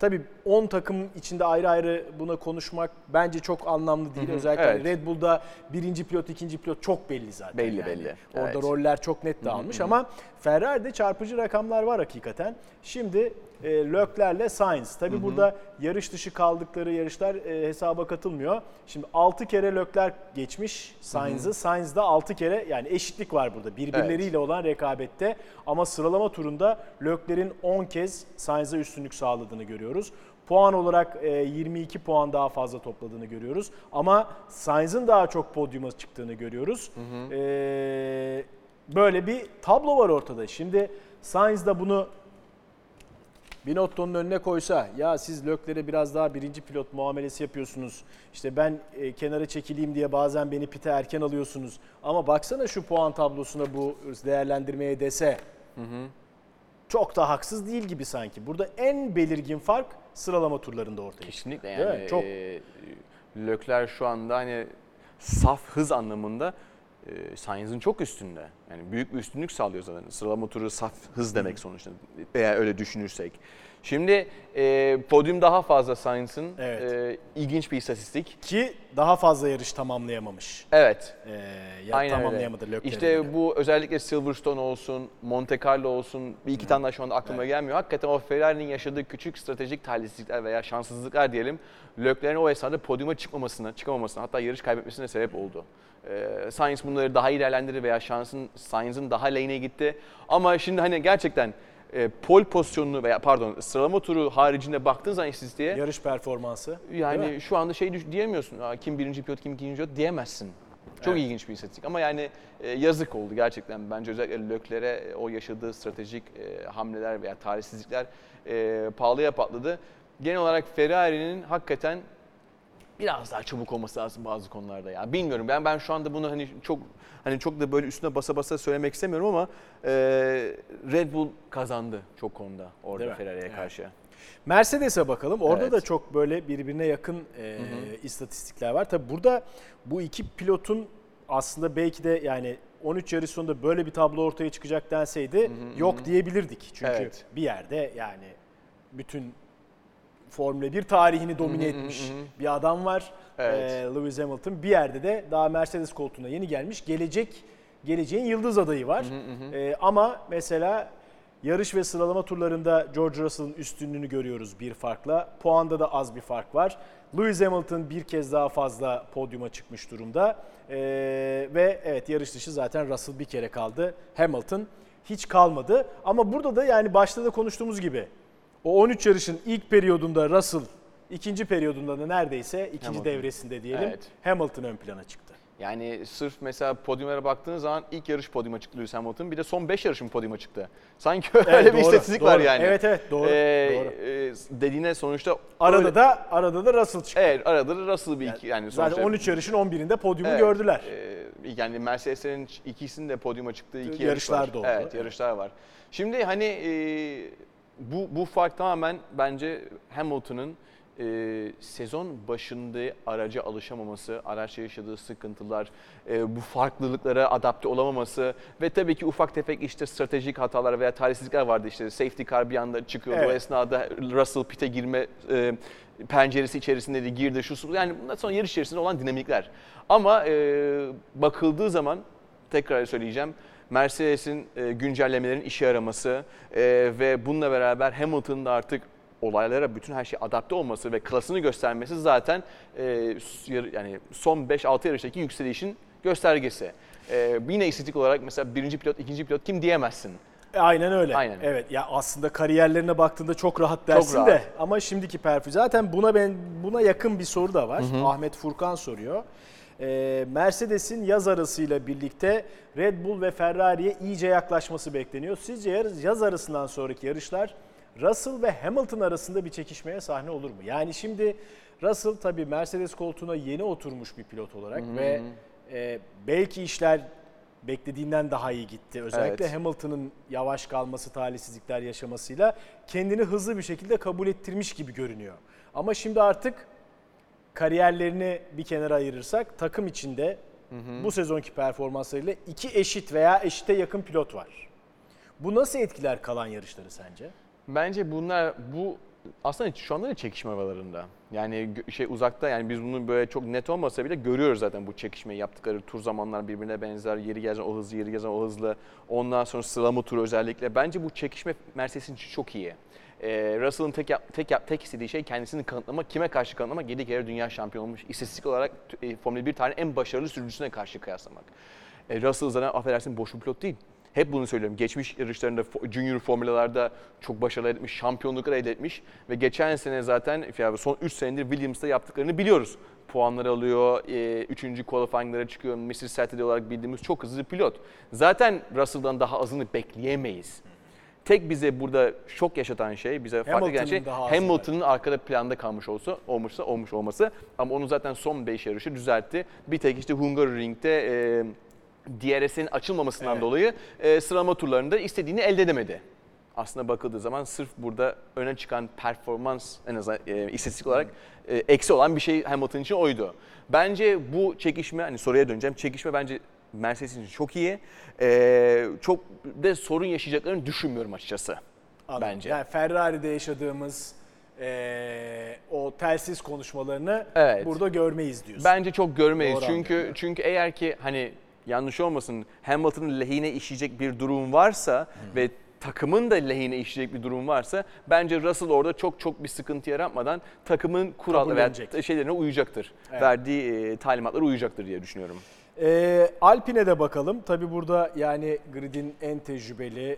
Tabii 10 takım içinde ayrı ayrı buna konuşmak bence çok anlamlı değil. Özellikle Red Bull'da birinci pilot, ikinci pilot çok belli zaten. Belli. Orada roller çok net dağılmış ama Ferrari'de çarpıcı rakamlar var hakikaten. Şimdi Leclerc'le Sainz. Tabii burada yarış dışı kaldıkları yarışlar hesaba katılmıyor. Şimdi 6 kere Leclerc geçmiş Sainz'ı. Sainz'da 6 kere, yani eşitlik var burada birbirleriyle olan rekabette. Ama sıralama turunda Leclerc'in 10 kez Sainz'a üstünlük sağladığını görüyoruz. Puan olarak 22 puan daha fazla topladığını görüyoruz. Ama Sainz'ın daha çok podyuma çıktığını görüyoruz. Böyle bir tablo var ortada. Şimdi Sainz da bunu Binotto'nun önüne koysa, ya siz Leclerc'e biraz daha birinci pilot muamelesi yapıyorsunuz, İşte ben kenara çekileyim diye bazen beni pite erken alıyorsunuz ama baksana şu puan tablosuna, bu değerlendirmeye dese çok da haksız değil gibi sanki. Burada en belirgin fark sıralama turlarında ortaya. Kesinlikle yani. Çok. Leclerc şu anda hani saf hız anlamında Sainz'in çok üstünde. Yani büyük bir üstünlük sağlıyor zaten. Sıralama turu saf hız demek sonuçta. Veya öyle düşünürsek. Şimdi podyum daha fazla Sainz'in. Evet. İlginç bir istatistik. Ki daha fazla yarış tamamlayamamış. Evet. Aynen tamamlayamadı Leclerc. İşte bu özellikle Silverstone olsun, Monte Carlo olsun bir iki tane daha şu anda aklıma gelmiyor. Hakikaten o Ferrari'nin yaşadığı küçük stratejik talihsizlikler veya şanssızlıklar diyelim. Leclerc'in o esnada podyuma çıkamamasına hatta yarış kaybetmesine sebep oldu. Sainz bunları daha iyi değerlendirir veya Sainz'in daha lane'e gitti. Ama şimdi hani gerçekten pole pozisyonunu veya sıralama turu haricinde baktığın zaman istatistiğe yarış performansı. Yani şu anda diyemiyorsun. Kim birinci pilot, kim ikinci pilot diyemezsin. Çok ilginç bir istatistik ama yani yazık oldu gerçekten. Bence özellikle Leclerc'e o yaşadığı stratejik hamleler veya talihsizlikler pahalıya patladı. Genel olarak Ferrari'nin hakikaten biraz daha çabuk olması lazım bazı konularda ya. Bilmiyorum ben şu anda bunu çok da böyle üstüne basa basa söylemek istemiyorum ama Red Bull kazandı çok konuda orada Ferrari'ye karşı. Mercedes'e bakalım. Orada da çok böyle birbirine yakın istatistikler var. Tabii burada bu iki pilotun aslında belki de yani 13 yarış sonunda böyle bir tablo ortaya çıkacak denseydi diyebilirdik. Çünkü bir yerde yani bütün Formula 1 tarihini domine etmiş bir adam var. Evet. Lewis Hamilton bir yerde de daha Mercedes koltuğuna yeni gelmiş. Geleceğin yıldız adayı var. Ama mesela yarış ve sıralama turlarında George Russell'ın üstünlüğünü görüyoruz bir farkla. Puanda da az bir fark var. Lewis Hamilton bir kez daha fazla podyuma çıkmış durumda. Ve evet yarış dışı zaten Russell bir kere kaldı. Hamilton hiç kalmadı. Ama burada da yani başta da konuştuğumuz gibi o 13 yarışın ilk periyodunda Russell, ikinci periyodunda da neredeyse ikinci devresinde diyelim Hamilton ön plana çıktı. Yani sırf mesela podyumlara baktığınız zaman ilk yarış podyuma çıktı Lewis Hamilton, bir de son 5 yarışın podyuma çıktı. Sanki öyle bir istatistik var yani. Evet doğru. Dediğine sonuçta arada da Russell çıktı. Evet arada da Russell bir iki yani sonuçta. Zaten 13 yarışın 11'inde podyumu gördüler. Yani Mercedes'lerin ikisinin de podyuma çıktığı iki yarışlar var. Evet yarışlar var. Şimdi hani bu fark tamamen bence Hamilton'ın sezon başında araca alışamaması, araçla yaşadığı sıkıntılar, bu farklılıklara adapte olamaması ve tabii ki ufak tefek işte stratejik hatalar veya talihsizlikler vardı. İşte safety car bir anda çıkıyordu. Evet. O esnada Russell pit'e girme penceresi içerisinde de girdi. Yani bundan sonra yarış içerisinde olan dinamikler. Ama bakıldığı zaman tekrar söyleyeceğim. Mercedes'in güncellemelerin işe yaraması ve bununla beraber Hamilton'ın da artık olaylara bütün her şeye adapte olması ve klasını göstermesi zaten yani son 5-6 yarıştaki yükselişin göstergesi. Yine istatistik olarak mesela birinci pilot, ikinci pilot kim diyemezsin. Aynen öyle. Aynen. Evet ya aslında kariyerlerine baktığında çok rahat dersin çok rahat. De ama şimdiki zaten buna yakın bir soru da var. Ahmet Furkan soruyor. Mercedes'in yaz arasıyla birlikte Red Bull ve Ferrari'ye iyice yaklaşması bekleniyor. Sizce yaz arasından sonraki yarışlar Russell ve Hamilton arasında bir çekişmeye sahne olur mu? Yani şimdi Russell tabii Mercedes koltuğuna yeni oturmuş bir pilot olarak ve belki işler beklediğinden daha iyi gitti. Özellikle Hamilton'ın yavaş kalması, talihsizlikler yaşamasıyla kendini hızlı bir şekilde kabul ettirmiş gibi görünüyor. Ama şimdi artık kariyerlerini bir kenara ayırırsak takım içinde bu sezonki performanslarıyla iki eşit veya eşite yakın pilot var. Bu nasıl etkiler kalan yarışları sence? Bence bu aslında şu anda da çekişme aralarında. Yani uzakta yani biz bunu böyle çok net olmasa bile görüyoruz zaten bu çekişmeyi yaptıkları tur zamanlar birbirine benzer. Yeri gezen o hızlı. Ondan sonra sıralama turu özellikle. Bence bu çekişme Mercedes'in için çok iyi. Russell'ın tek istediği şey kendisini kanıtlamak, kime karşı kanıtlamak? 7 kere dünya şampiyonu olmuş. İstatistik olarak Formula 1 tarihinin en başarılı sürücüsüne karşı kıyaslamak. Russell zaten affedersin boş bir pilot değil. Hep bunu söylüyorum. Geçmiş yarışlarında, junior formülalarda çok başarılı etmiş, şampiyonlukları elde etmiş. Ve geçen sene zaten son 3 senedir Williams'ta yaptıklarını biliyoruz. Puanları alıyor, 3. qualifying'lara çıkıyor. Mr. Saturday olarak bildiğimiz çok hızlı pilot. Zaten Russell'dan daha azını bekleyemeyiz. Tek bize burada şok yaşatan şey, bize farklı gelen şey Hamilton'ın arkada planda kalmış olması. Ama onu zaten son 5 yarışı düzeltti. Bir tek işte Hungaroring'de DRS'nin açılmamasından dolayı sıralama turlarında istediğini elde edemedi. aslında bakıldığı zaman sırf burada öne çıkan performans, en azından istatistik olarak eksi olan bir şey Hamilton için oydu. Bence bu çekişme, hani soruya döneceğim, çekişme bence Mercedes için çok iyi. Çok da sorun yaşayacaklarını düşünmüyorum açıkçası. Anladım. Bence. Yani Ferrari'de yaşadığımız o telsiz konuşmalarını burada görmeyiz diyorsun. Bence çok görmeyiz. Doğru, çünkü eğer ki hani yanlış olmasın, Hamilton'ın lehine işleyecek bir durum varsa ve takımın da lehine işleyecek bir durum varsa, bence Russell orada çok bir sıkıntı yaratmadan takımın kuralları veya şeylerine uyacaktır. Evet. Verdiği talimatlara uyacaktır diye düşünüyorum. Alpine'e de bakalım. Tabii burada yani grid'in en tecrübeli,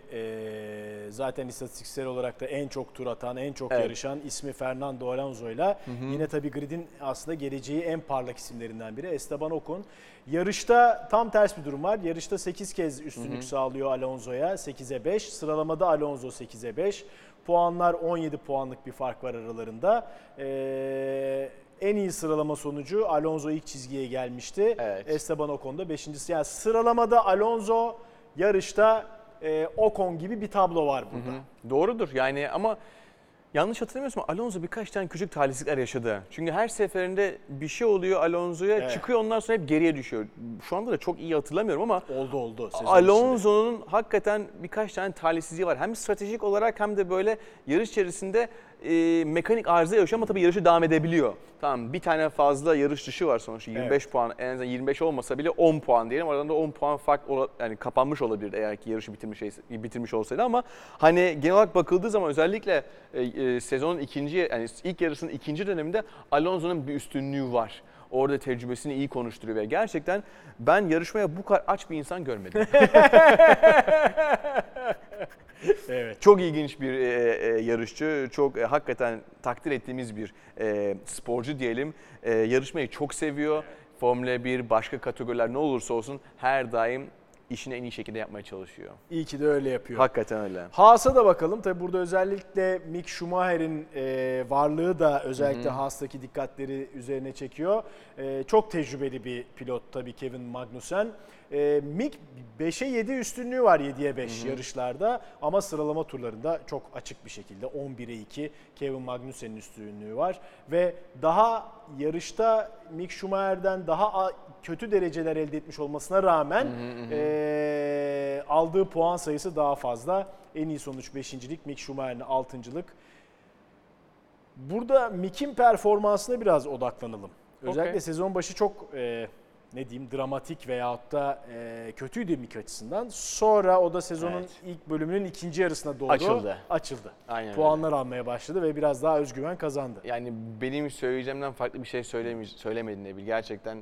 zaten istatistiksel olarak da en çok tur atan, en çok yarışan ismi Fernando Alonso'yla yine tabii grid'in aslında geleceği en parlak isimlerinden biri Esteban Ocon. Yarışta tam ters bir durum var. Yarışta 8 kez üstünlük sağlıyor Alonso'ya, 8'e 5. Sıralamada Alonso 8'e 5. Puanlar 17 puanlık bir fark var aralarında. En iyi sıralama sonucu Alonso ilk çizgiye gelmişti. Evet. Esteban Ocon da 5.'si. Yani sıralamada Alonso, yarışta Ocon gibi bir tablo var burada. Doğrudur yani, ama yanlış hatırlamıyorsam Alonso birkaç tane küçük talihsizlikler yaşadı. Çünkü her seferinde bir şey oluyor Alonso'ya, çıkıyor, ondan sonra hep geriye düşüyor. Şu anda da çok iyi hatırlamıyorum ama oldu. Alonso'nun hakikaten birkaç tane talihsizliği var. Hem stratejik olarak hem de böyle yarış içerisinde mekanik arıza yaşıyor ama tabii yarışı devam edebiliyor. Tamam, bir tane fazla yarış dışı var sonuçta, 25 puan, en azından 25 olmasa bile 10 puan diyelim. Oradan da 10 puan fark yani kapanmış olabilirdi eğer ki yarışı bitirmiş olsaydı, ama hani genel olarak bakıldığı zaman özellikle sezonun ilk yarısının ikinci döneminde Alonso'nun bir üstünlüğü var. Orada tecrübesini iyi konuşturuyor ve gerçekten ben yarışmaya bu kadar aç bir insan görmedim. Evet. Çok ilginç bir yarışçı, çok hakikaten takdir ettiğimiz bir sporcu diyelim. Yarışmayı çok seviyor. Formula 1, başka kategoriler ne olursa olsun her daim işini en iyi şekilde yapmaya çalışıyor. İyi ki de öyle yapıyor. Hakikaten öyle. Haas'a da bakalım. Tabii burada özellikle Mick Schumacher'in varlığı da özellikle Haas'taki dikkatleri üzerine çekiyor. Çok tecrübeli bir pilot tabii Kevin Magnussen. Mick 5'e 7 üstünlüğü var 7'ye 5 yarışlarda, ama sıralama turlarında çok açık bir şekilde 11'e 2 Kevin Magnussen'in üstünlüğü var. Ve daha yarışta Mick Schumacher'den daha kötü dereceler elde etmiş olmasına rağmen aldığı puan sayısı daha fazla. En iyi sonuç 5.'lik, Mick Schumacher'in 6.'lık. Burada Mick'in performansına biraz odaklanalım. Özellikle sezon başı çok dramatik veyahut da kötüydü Mick açısından. Sonra o da sezonun ilk bölümünün ikinci yarısına doğru açıldı. Aynen, puanlar almaya başladı ve biraz daha özgüven kazandı. Yani benim söyleyeceğimden farklı bir şey söylemedin Ebil. Gerçekten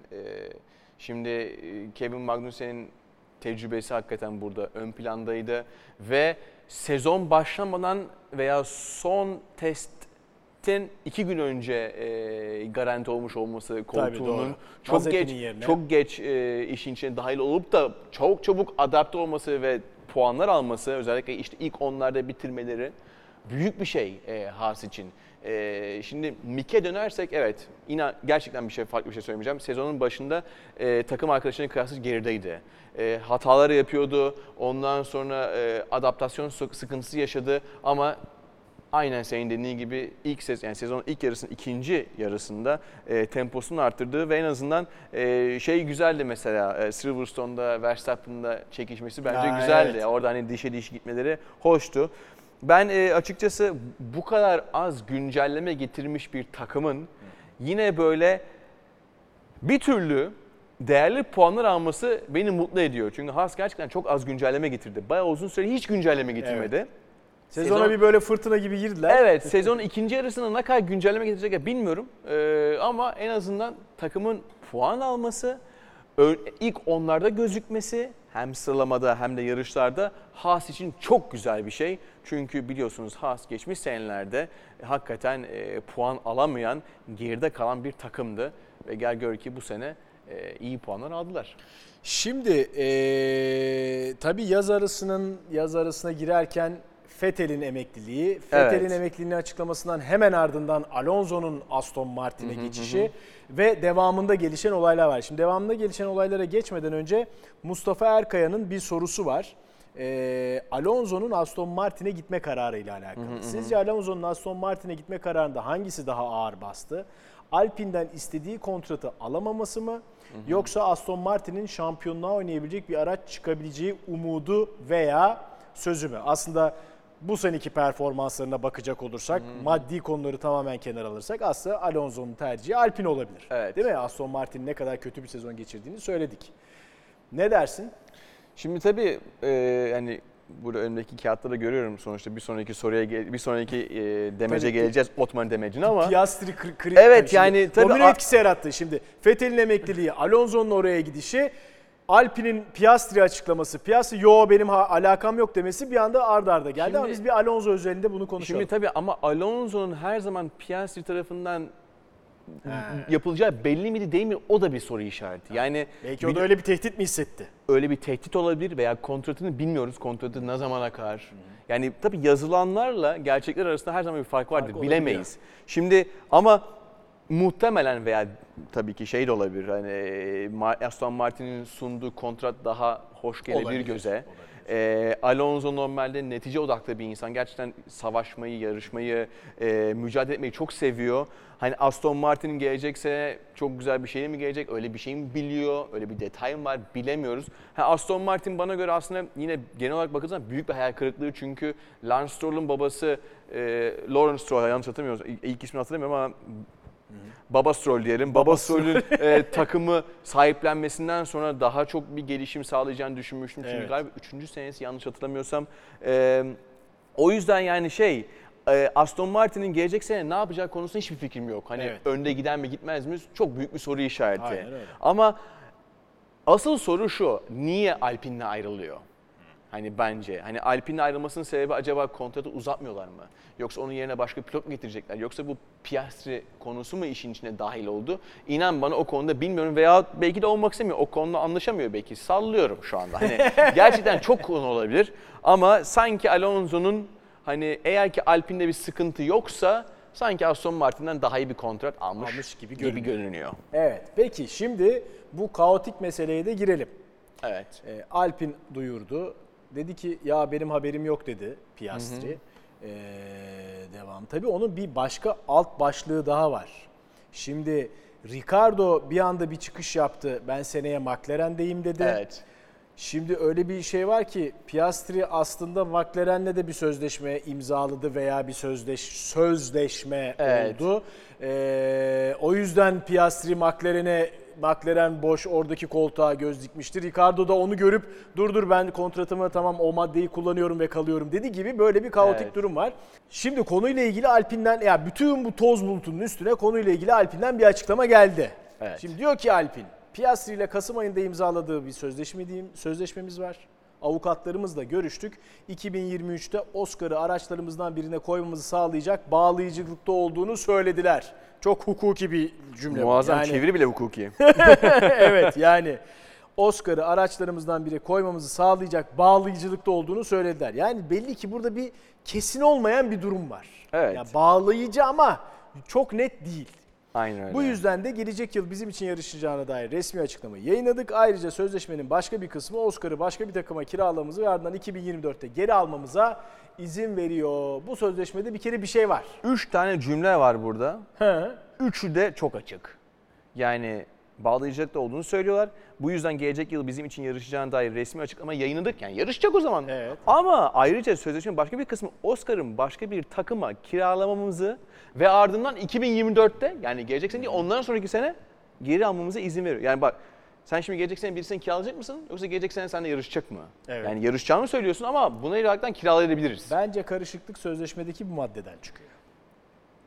şimdi Kevin Magnussen'in tecrübesi hakikaten burada ön plandaydı ve sezon başlamadan veya son testten 2 gün önce garanti olmuş olması, koltuğunun çok geç işin içine dahil olup da çabuk adapte olması ve puanlar alması, özellikle işte ilk onlarda bitirmeleri büyük bir şey Haas için. Şimdi Mick'e dönersek gerçekten farklı bir şey söylemeyeceğim. Sezonun başında takım arkadaşlarının kıyasla gerideydi. Hatalar yapıyordu. Ondan sonra adaptasyon sıkıntısı yaşadı ama aynen senin dediğin gibi sezonun ilk yarısının ikinci yarısında temposunu arttırdığı ve en azından güzeldi mesela, Silverstone'da Verstappen'da çekişmesi bence güzeldi. Evet. Orada hani dişe diş gitmeleri hoştu. Ben açıkçası bu kadar az güncelleme getirmiş bir takımın yine böyle bir türlü değerli puanlar alması beni mutlu ediyor. Çünkü Haas gerçekten çok az güncelleme getirdi. Bayağı uzun süre hiç güncelleme getirmedi. Evet. Sezona bir böyle fırtına gibi girdiler. Evet, sezonun ikinci yarısında ne kadar güncelleme getirecek bilmiyorum. Ama en azından takımın puan alması, ilk onlarda gözükmesi, hem sıralamada hem de yarışlarda Haas için çok güzel bir şey. Çünkü biliyorsunuz Haas geçmiş senelerde hakikaten puan alamayan, geride kalan bir takımdı. Ve gel gör ki bu sene iyi puanlar aldılar. Şimdi tabii yaz arasına girerken Vettel'in emekliliği, emekliliğini açıklamasından hemen ardından Alonso'nun Aston Martin'e geçişi ve devamında gelişen olaylar var. Şimdi devamında gelişen olaylara geçmeden önce Mustafa Erkaya'nın bir sorusu var. Alonso'nun Aston Martin'e gitme kararıyla alakalı. Sizce Alonso'nun Aston Martin'e gitme kararında hangisi daha ağır bastı? Alpine'den istediği kontratı alamaması mı? Yoksa Aston Martin'in şampiyonluğa oynayabilecek bir araç çıkabileceği umudu veya sözü mü? Aslında bu seneki performanslarına bakacak olursak, maddi konuları tamamen kenara alırsak aslında Alonso'nun tercihi Alpine olabilir. Evet. Değil mi? Aston Martin'in ne kadar kötü bir sezon geçirdiğini söyledik. Ne dersin? Şimdi tabii yani burada önümdeki kağıtları görüyorum, sonuçta bir sonraki soruya demece geleceğiz, Otman demecine ama Piastri kritik. Evet yani tabii domino etkisi yarattı şimdi. Vettel'in emekliliği, Alonso'nun oraya gidişi, Alpine'in Piastri açıklaması, Piastri yo benim alakam yok demesi bir anda arda geldi şimdi, ama biz bir Alonso özelinde bunu konuşalım. Şimdi tabii ama Alonso'nun her zaman Piastri tarafından yapılacağı belli miydi değil mi, o da bir soru işareti. Yani belki o da öyle bir tehdit mi hissetti? Öyle bir tehdit olabilir veya kontratını bilmiyoruz, kontratı ne zaman akar. Yani tabii yazılanlarla gerçekler arasında her zaman bir fark vardır, bilemeyiz. Şimdi ama muhtemelen veya tabii ki şey de olabilir, hani Aston Martin'in sunduğu kontrat daha hoş gelebilir olabilir göze. Olabilir. Alonso normalde netice odaklı bir insan. Gerçekten savaşmayı, yarışmayı, mücadele etmeyi çok seviyor. Hani Aston Martin'in gelecekse çok güzel bir şey mi gelecek? Öyle bir şey mi biliyor? Öyle bir detay mı var? Bilemiyoruz. Aston Martin bana göre aslında yine genel olarak bakılırsa büyük bir hayal kırıklığı. Çünkü Lance Stroll'un babası, Lawrence Stroll, yanlış hatırlamıyoruz. İlk ismini hatırlamıyorum ama... Baba Stroll diyelim. Baba Stroll'ün takımı sahiplenmesinden sonra daha çok bir gelişim sağlayacağını düşünmüştüm. Çünkü galiba 3. senesi yanlış hatırlamıyorsam. O yüzden yani Aston Martin'in gelecek sene ne yapacağı konusunda hiçbir fikrim yok. Hani önde giden mi gitmez mi, çok büyük bir soru işareti. Ama asıl soru şu, niye Alpine'le ayrılıyor? Hani bence. Hani Alpine'in ayrılmasının sebebi acaba kontratı uzatmıyorlar mı? Yoksa onun yerine başka pilot mu getirecekler? Yoksa bu Piastri konusu mu işin içine dahil oldu? İnan bana o konuda bilmiyorum veya belki de olmak istemiyor. O konuda anlaşamıyor belki. Sallıyorum şu anda. Hani gerçekten çok konu olabilir ama sanki Alonso'nun hani eğer ki Alpine'de bir sıkıntı yoksa sanki Aston Martin'den daha iyi bir kontrat almış gibi görünüyor. Evet. Peki şimdi bu kaotik meseleye de girelim. Evet. Alpine duyurdu. Dedi ki ya benim haberim yok dedi Piastri. Devam. Tabii onun bir başka alt başlığı daha var. Şimdi Ricardo bir anda bir çıkış yaptı. Ben seneye McLaren'deyim dedi. Evet. Şimdi öyle bir şey var ki Piastri aslında McLaren'le de bir sözleşme imzaladı veya bir sözleşme oldu. O yüzden Piastri McLaren boş, oradaki koltuğa göz dikmişti. Ricardo da onu görüp dur ben kontratımı tamam o maddeyi kullanıyorum ve kalıyorum dedi gibi böyle bir kaotik durum var. Şimdi konuyla ilgili Alpine'den ya bütün bu toz bulutunun üstüne konuyla ilgili Alpine'den bir açıklama geldi. Evet. Şimdi diyor ki Alpine, Piastri ile Kasım ayında imzaladığı bir sözleşmemiz var. Avukatlarımızla görüştük. 2023'te Oscar'ı araçlarımızdan birine koymamızı sağlayacak bağlayıcılıkta olduğunu söylediler. Çok hukuki bir cümle. Muazzam çeviri bile hukuki. Evet yani Oscar'ı araçlarımızdan birine koymamızı sağlayacak bağlayıcılıkta olduğunu söylediler. Yani belli ki burada bir kesin olmayan bir durum var. Evet. Yani bağlayıcı ama çok net değil. Aynen öyle. Bu yüzden de gelecek yıl bizim için yarışacağına dair resmi açıklamayı yayınladık. Ayrıca sözleşmenin başka bir kısmı Oscar'ı başka bir takıma kiralamamızı ve ardından 2024'te geri almamıza izin veriyor. Bu sözleşmede bir kere bir şey var. 3 tane cümle var burada. Üçü de çok açık. Yani bağlayacak da olduğunu söylüyorlar. Bu yüzden gelecek yıl bizim için yarışacağına dair resmi açıklama yayınladık. Yani yarışacak o zaman. Evet. Ama ayrıca sözleşmenin başka bir kısmı Oscar'ın başka bir takıma kiralamamızı ve ardından 2024'te yani gelecek sene değil ondan sonraki sene geri almamıza izin veriyor. Yani bak sen şimdi gelecek sene birisini kiralayacak mısın yoksa gelecek sene seninle yarışacak mı? Evet. Yani yarışacağını söylüyorsun ama buna ilaveten kiralayabiliriz. Bence karışıklık sözleşmedeki bu maddeden çıkıyor.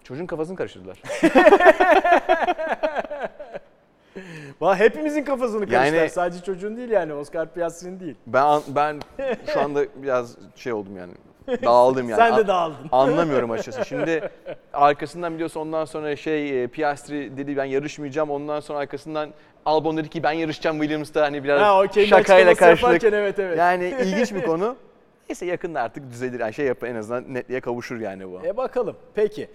Çocuğun kafasını karıştırdılar. Valla hepimizin kafasını karıştılar. Yani, sadece çocuğun değil yani. Oscar Piastri'nin değil. Ben şu anda biraz oldum yani. Dağıldım yani. Sen de dağıldın. Anlamıyorum açıkçası. Şimdi arkasından biliyorsun ondan sonra Piastri dedi ben yarışmayacağım. Ondan sonra arkasından Albon dedi ki ben yarışacağım Williams'ta. Hani biraz şakayla karşılık. Evet. Yani ilginç bir konu. Neyse yakında artık düzelir. Yani en azından netliğe kavuşur yani bu. Bakalım. Peki.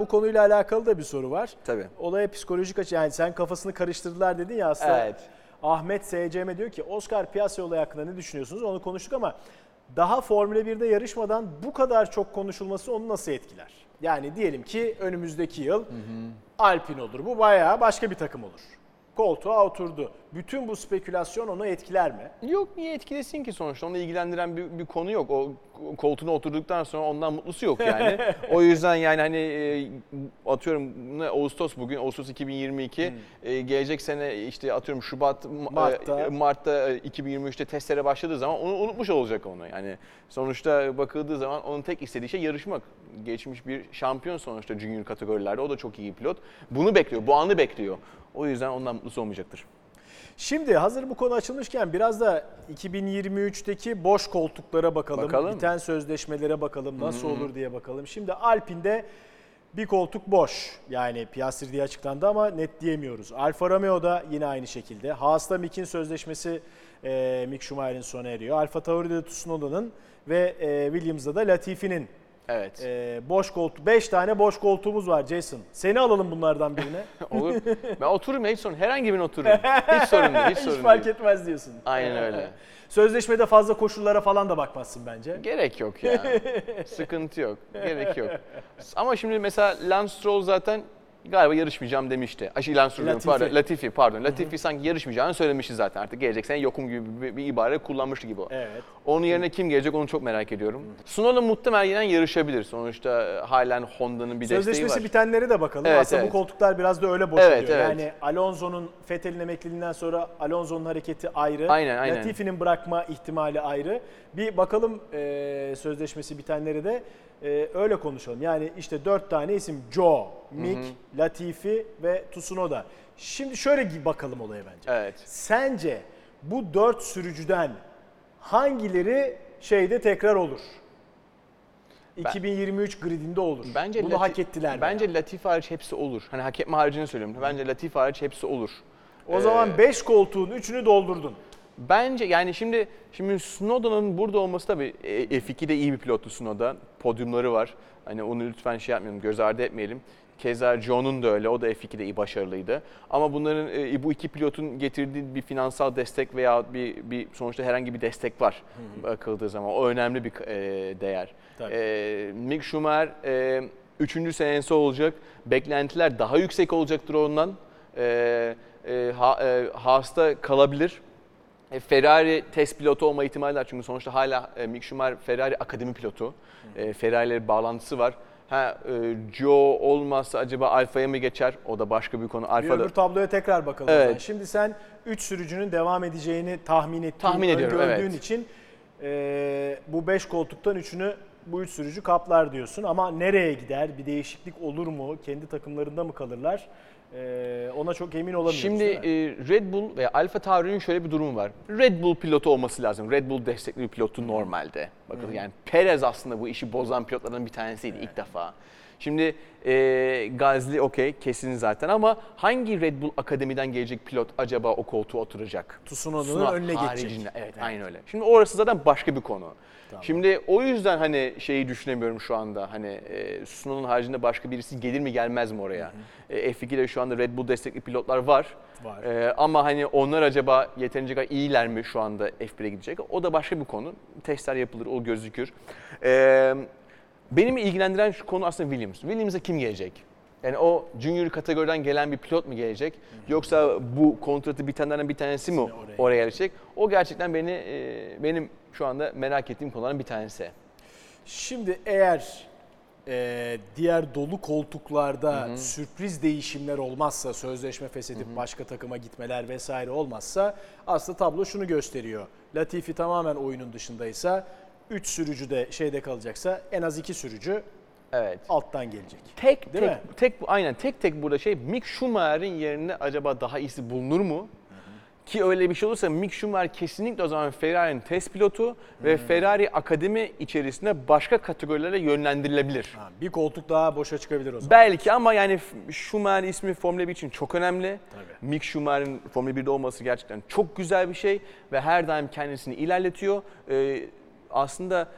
Bu konuyla alakalı da bir soru var. Tabii. Olaya psikolojik açı. Yani sen kafasını karıştırdılar dedin ya aslında. Evet. Ahmet SCM diyor ki Oscar Piastri hakkında ne düşünüyorsunuz? Onu konuştuk ama daha Formula 1'de yarışmadan bu kadar çok konuşulması onu nasıl etkiler? Yani diyelim ki önümüzdeki yıl Alpine olur. Bu bayağı başka bir takım olur. Koltuğa oturdu. Bütün bu spekülasyon onu etkiler mi? Yok, niye etkilesin ki sonuçta? Onu ilgilendiren bir konu yok. O koltuğuna oturduktan sonra ondan mutlusu yok yani. O yüzden yani hani atıyorum Ağustos 2022. Gelecek sene işte atıyorum Mart'ta 2023'te testlere başladığı zaman onu unutmuş olacak onu. Yani sonuçta bakıldığı zaman onun tek istediği şey yarışmak. Geçmiş bir şampiyon sonuçta junior kategorilerde. O da çok iyi pilot. Bunu bekliyor, bu anı bekliyor. O yüzden ondan mutlusu olmayacaktır. Şimdi hazır bu konu açılmışken biraz da 2023'teki boş koltuklara bakalım. Biten sözleşmelere bakalım, nasıl olur diye bakalım. Şimdi Alpine'de bir koltuk boş. Yani Piastri diye açıklandı ama net diyemiyoruz. Alfa Romeo'da yine aynı şekilde. Haas'ta Mick'in sözleşmesi Mick Schumacher'in sona eriyor. Alfa Tauri'de Tsunoda'nın ve Williams'da da Latifi'nin. Evet. Boş koltuk, 5 tane boş koltuğumuz var Jason. Seni alalım bunlardan birine. Olur. Ben otururum ya, hiç sorun. Herhangi birine otururum. Hiç sorun değil. Hiç fark değil. Etmez diyorsun. Aynen öyle. Sözleşmede fazla koşullara falan da bakmazsın bence. Gerek yok ya. Sıkıntı yok. Gerek yok. Ama şimdi mesela Lance Stroll zaten galiba yarışmayacağım demişti. Latifi. Latifi sanki yarışmayacağını söylemişti zaten. Artık gelecek sene yokum gibi bir ibare kullanmıştı gibi o. Evet. Onun yerine kim gelecek onu çok merak ediyorum. Tsunoda muhtemelen yarışabilir. Sonuçta halen Honda'nın bir desteği var. Sözleşmesi bitenlere de bakalım. Evet, aslında bu koltuklar biraz da öyle boş oluyor. Evet. Yani Alonso'nun Vettel'in emekliliğinden sonra Alonso'nun hareketi ayrı. Aynen. Latifi'nin bırakma ihtimali ayrı. Bir bakalım sözleşmesi bitenlere de. Öyle konuşalım. Yani işte 4 tane isim. Zhou, Mick, Latifi ve Tsunoda. Şimdi şöyle bakalım olaya bence. Evet. Sence bu 4 sürücüden hangileri şeyde tekrar olur? 2023 gridinde olur. Bence bunu hak ettiler. Bence yani. Latifi hariç hepsi olur. Hani hak etme haricini söylüyorum. Bence Latifi hariç hepsi olur. O zaman 5 koltuğun 3'ünü doldurdun. Bence yani şimdi Tsunoda'nın burada olması tabii F2'de iyi bir pilottu Tsunoda. Podyumları var. Hani onu lütfen yapmayalım, göz ardı etmeyelim. Keza John'un da öyle. O da F2'de iyi başarılıydı. Ama bunların bu iki pilotun getirdiği bir finansal destek veya bir sonuçta herhangi bir destek var bakıldığı zaman. O önemli bir değer. Mick Schumacher 3. senesi olacak. Beklentiler daha yüksek olacaktır ondan. Haas'ta kalabilir. Ferrari test pilotu olma ihtimali var çünkü sonuçta hala Mick Schumacher Ferrari akademi pilotu. Ferrari'yle bağlantısı var. Zhou olmazsa acaba Alfa'ya mı geçer? O da başka bir konu. Bir öbür tabloya tekrar bakalım. Evet. Yani. Şimdi sen 3 sürücünün devam edeceğini tahmin ediyorum. İçin bu 5 koltuktan 3'ünü bu 3 sürücü kaplar diyorsun. Ama nereye gider? Bir değişiklik olur mu? Kendi takımlarında mı kalırlar? Ona çok emin olamıyorum. Şimdi Red Bull veya Alfa Tauri'nin şöyle bir durumu var. Red Bull pilotu olması lazım. Red Bull destekli bir pilotu normalde. Bakın yani Perez aslında bu işi bozan pilotlardan bir tanesiydi ilk defa. Şimdi Gazli kesin zaten ama hangi Red Bull akademiden gelecek pilot acaba o koltuğa oturacak? Tsunoda'nın önüne geçecek. Evet, aynı öyle. Şimdi orası zaten başka bir konu. Tamam. Şimdi o yüzden hani şeyi düşünemiyorum şu anda. Hani Tsunoda'nın haricinde başka birisi gelir mi gelmez mi oraya? F2'de şu anda Red Bull destekli pilotlar var. Ama hani onlar acaba yeterince kadar iyiler mi şu anda F1'e gidecek? O da başka bir konu. Testler yapılır, o gözükür. Benim ilgilendiren şu konu aslında Williams. Williams'a kim gelecek? Yani o junior kategoriden gelen bir pilot mu gelecek? Yoksa bu kontratı bitenlerden bir tanesi mi oraya gelecek? O gerçekten benim şu anda merak ettiğim konuların bir tanesi. Şimdi eğer diğer dolu koltuklarda sürpriz değişimler olmazsa, sözleşme feshedip başka takıma gitmeler vesaire olmazsa aslında tablo şunu gösteriyor. Latifi tamamen oyunun dışındaysa 3 sürücü de şeyde kalacaksa en az 2 sürücü alttan gelecek. Tek burada Mick Schumacher'in yerine acaba daha iyisi bulunur mu? Ki öyle bir şey olursa Mick Schumacher kesinlikle o zaman Ferrari'nin test pilotu ve Ferrari akademi içerisinde başka kategorilere yönlendirilebilir. Bir koltuk daha boşa çıkabilir o zaman. Belki ama yani Schumacher ismi Formula 1 için çok önemli. Tabii. Mick Schumacher'in Formula 1'de olması gerçekten çok güzel bir şey ve her daim kendisini ilerletiyor. aslında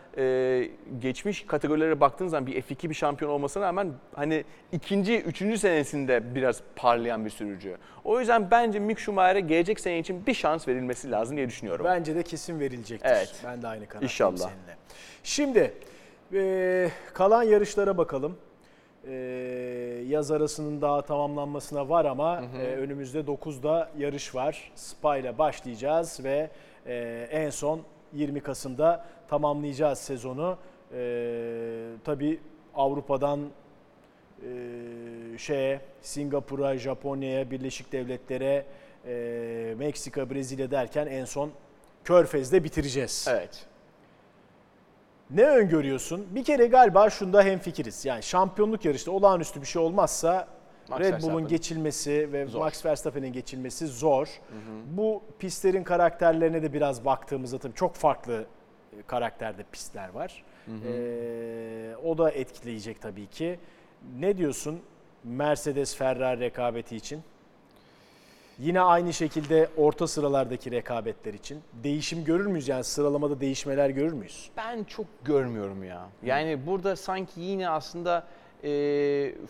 geçmiş kategorilere baktığınız zaman bir F2 bir şampiyon olmasına rağmen hani ikinci, üçüncü senesinde biraz parlayan bir sürücü. O yüzden bence Mick Schumacher'e gelecek sene için bir şans verilmesi lazım diye düşünüyorum. Bence de kesin verilecektir. Evet. Ben de aynı kanaatim seninle. Şimdi kalan yarışlara bakalım. Yaz arasının daha tamamlanmasına var ama önümüzde 9'da yarış var. Spa ile başlayacağız ve en son 20 Kasım'da tamamlayacağız sezonu. Tabii Avrupa'dan Singapur'a, Japonya'ya, Birleşik Devletler'e, Meksika, Brezilya derken en son Körfez'de bitireceğiz. Evet. Ne öngörüyorsun? Bir kere galiba şunda hemfikiriz. Yani şampiyonluk yarışta olağanüstü bir şey olmazsa Red Bull'un geçilmesi ve zor. Max Verstappen'in geçilmesi zor. Bu pistlerin karakterlerine de biraz baktığımızda tabii çok farklı karakterde pistler var. O da etkileyecek tabii ki. Ne diyorsun Mercedes-Ferrari rekabeti için? Yine aynı şekilde orta sıralardaki rekabetler için değişim görür müyüz? Yani sıralamada değişmeler görür müyüz? Ben çok görmüyorum ya. Yani burada sanki yine aslında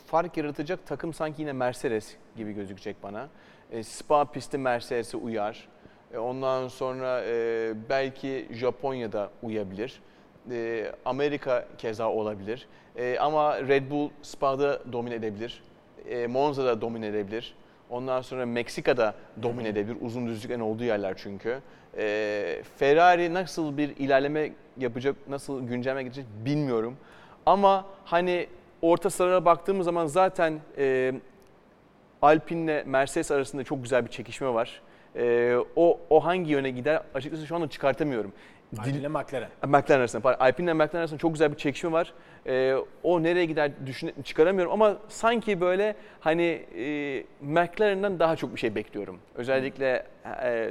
fark yaratacak takım sanki yine Mercedes gibi gözükecek bana. Spa pisti Mercedes'e uyar. Ondan sonra belki Japonya'da uyabilir. Amerika keza olabilir. Ama Red Bull Spa'da domine edebilir. Monza'da domine edebilir. Ondan sonra Meksika'da domine edebilir. Uzun düzlüklerin olduğu yerler çünkü. Ferrari nasıl bir ilerleme yapacak, nasıl güncelleme gidecek bilmiyorum. Ama hani orta sıralara baktığımız zaman zaten Alpine ile Mercedes arasında çok güzel bir çekişme var. O hangi yöne gider açıkçası şu anda çıkartamıyorum. Alpine ile McLaren. McLaren arasında, pardon. Alpine ile McLaren arasında çok güzel bir çekişme var. O nereye gider çıkaramıyorum ama sanki böyle hani McLaren'dan daha çok bir şey bekliyorum. Özellikle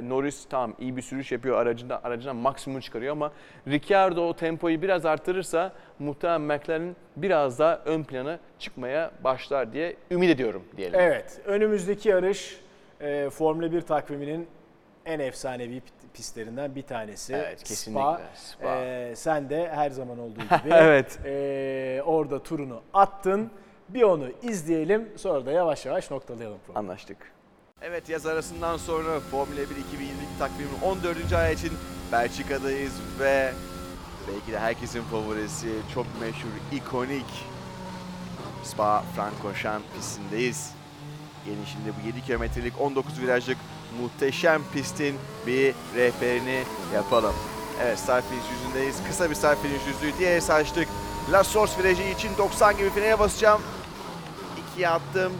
Norris tam iyi bir sürüş yapıyor, aracından maksimum çıkarıyor ama Ricciardo o tempoyu biraz arttırırsa muhtemelen McLaren biraz daha ön plana çıkmaya başlar diye ümit ediyorum diyelim. Evet, önümüzdeki yarış Formula 1 takviminin en efsanevi pistlerinden bir tanesi. Evet, kesinlikle. Spa. Sen de her zaman olduğu gibi evet. Orada turunu attın. Bir onu izleyelim, sonra da yavaş yavaş noktalayalım programı. Anlaştık. Evet, yaz arasından sonra Formula 1 2022 takviminin 14. ayı için Belçika'dayız ve belki de herkesin favorisi, çok meşhur, ikonik Spa-Francorchamps pistindeyiz. Gelin şimdi bu 7 kilometrelik 19 virajlık muhteşem pistin bir rehberini yapalım. Evet, start finish yüzündeyiz. Kısa bir start finish yüzüğü diye saçtık. La Source virajı için 90 gibi frene basacağım. 2'ye attım.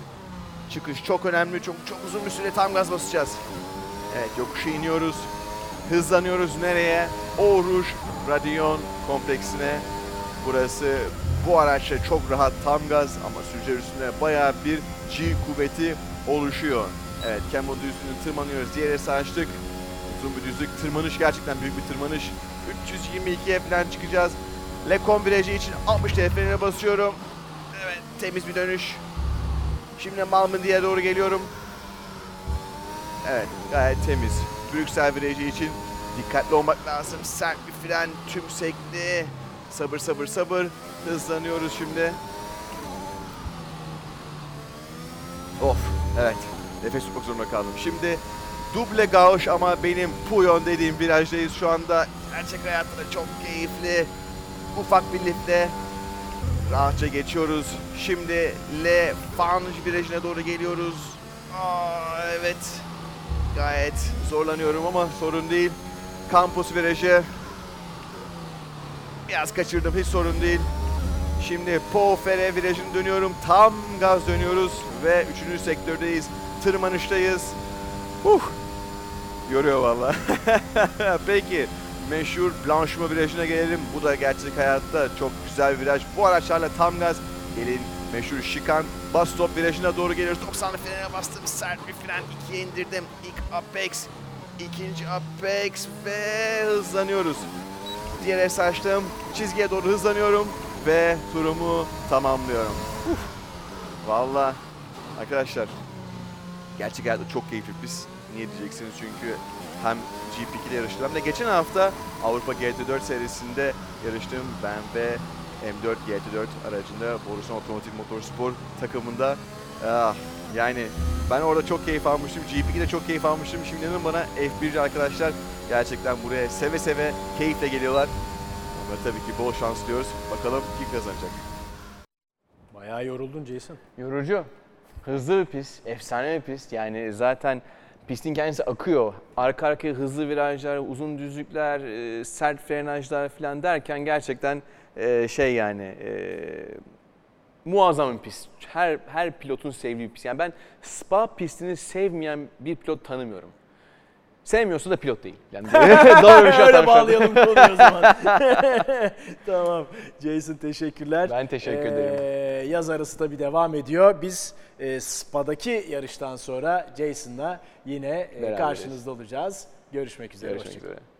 Çıkış çok önemli. Çok uzun bir süre tam gaz basacağız. Evet, yokuşa iniyoruz. Hızlanıyoruz nereye? Oruj Radyon kompleksine. Burası bu araçla çok rahat tam gaz ama sürücüler üstünde bayağı bir G kuvveti oluşuyor. Evet, Campbell düzlüğünü tırmanıyoruz. Diğeri saçtık. Uzun bir düzlük. Tırmanış gerçekten büyük bir tırmanış. 322'ye falan çıkacağız. Lecon virajı için 60 frene basıyorum. Evet, temiz bir dönüş. Şimdi Malmö'ye doğru geliyorum. Evet, gayet temiz. Brüksel virajı için dikkatli olmak lazım. Sert bir fren, tümsekli. Sabır. Hızlanıyoruz şimdi. Of, evet. Nefes tutmak zorunda kaldım. Şimdi duble gauche ama benim puyon dediğim virajdayız şu anda. Gerçek hayatında çok keyifli. Ufak bir lifle rahatça geçiyoruz. Şimdi Le Fange virajına doğru geliyoruz. Evet. Gayet zorlanıyorum ama sorun değil. Campos virajı. Biraz kaçırdım, hiç sorun değil. Şimdi Po Ferre virajını dönüyorum. Tam gaz dönüyoruz ve 3. sektördeyiz. Tırmanıştayız. Yoruyor valla. Peki, meşhur Blanchema virajına gelelim. Bu da gerçek hayatta çok güzel bir viraj. Bu araçlarla tam gaz. Gelin meşhur Şikan bas stop virajına doğru geliyoruz. 90 frene bastım. Sert bir fren. 2'ye indirdim. İlk apex. İkinci apex ve hızlanıyoruz. Diğer es açtım. Çizgiye doğru hızlanıyorum ve turumu tamamlıyorum. Valla arkadaşlar Gerçek hayatta çok keyifli biz. Niye diyeceksiniz, çünkü hem GP2'de yarıştım hem de geçen hafta Avrupa GT4 serisinde yarıştığım BMW M4 GT4 aracında Borussia Otomotiv Motorspor takımında. Yani ben orada çok keyif almıştım, GP2'de çok keyif almıştım. Şimdi inanın bana F1'ci arkadaşlar gerçekten buraya seve seve keyifle geliyorlar. Onlara tabii ki bol şans diyoruz. Bakalım kim kazanacak. Bayağı yoruldun Jason. Yorucu. Hızlı bir pist, efsane bir pist. Yani zaten pistin kendisi akıyor. Arka arkaya hızlı virajlar, uzun düzlükler, sert frenajlar falan derken gerçekten muazzam bir pist. Her pilotun sevdiği bir pist. Yani ben Spa pistini sevmeyen bir pilot tanımıyorum. Sevmiyorsa da pilot değil. Yani doğru bir şey. Öyle bağlayalım konuyu o zaman. Tamam. Jason teşekkürler. Ben teşekkür ederim. Yaz arası da bir devam ediyor. Biz Spa'daki yarıştan sonra Jason'la yine karşınızda olacağız. Görüşmek üzere. Görüşmek üzere.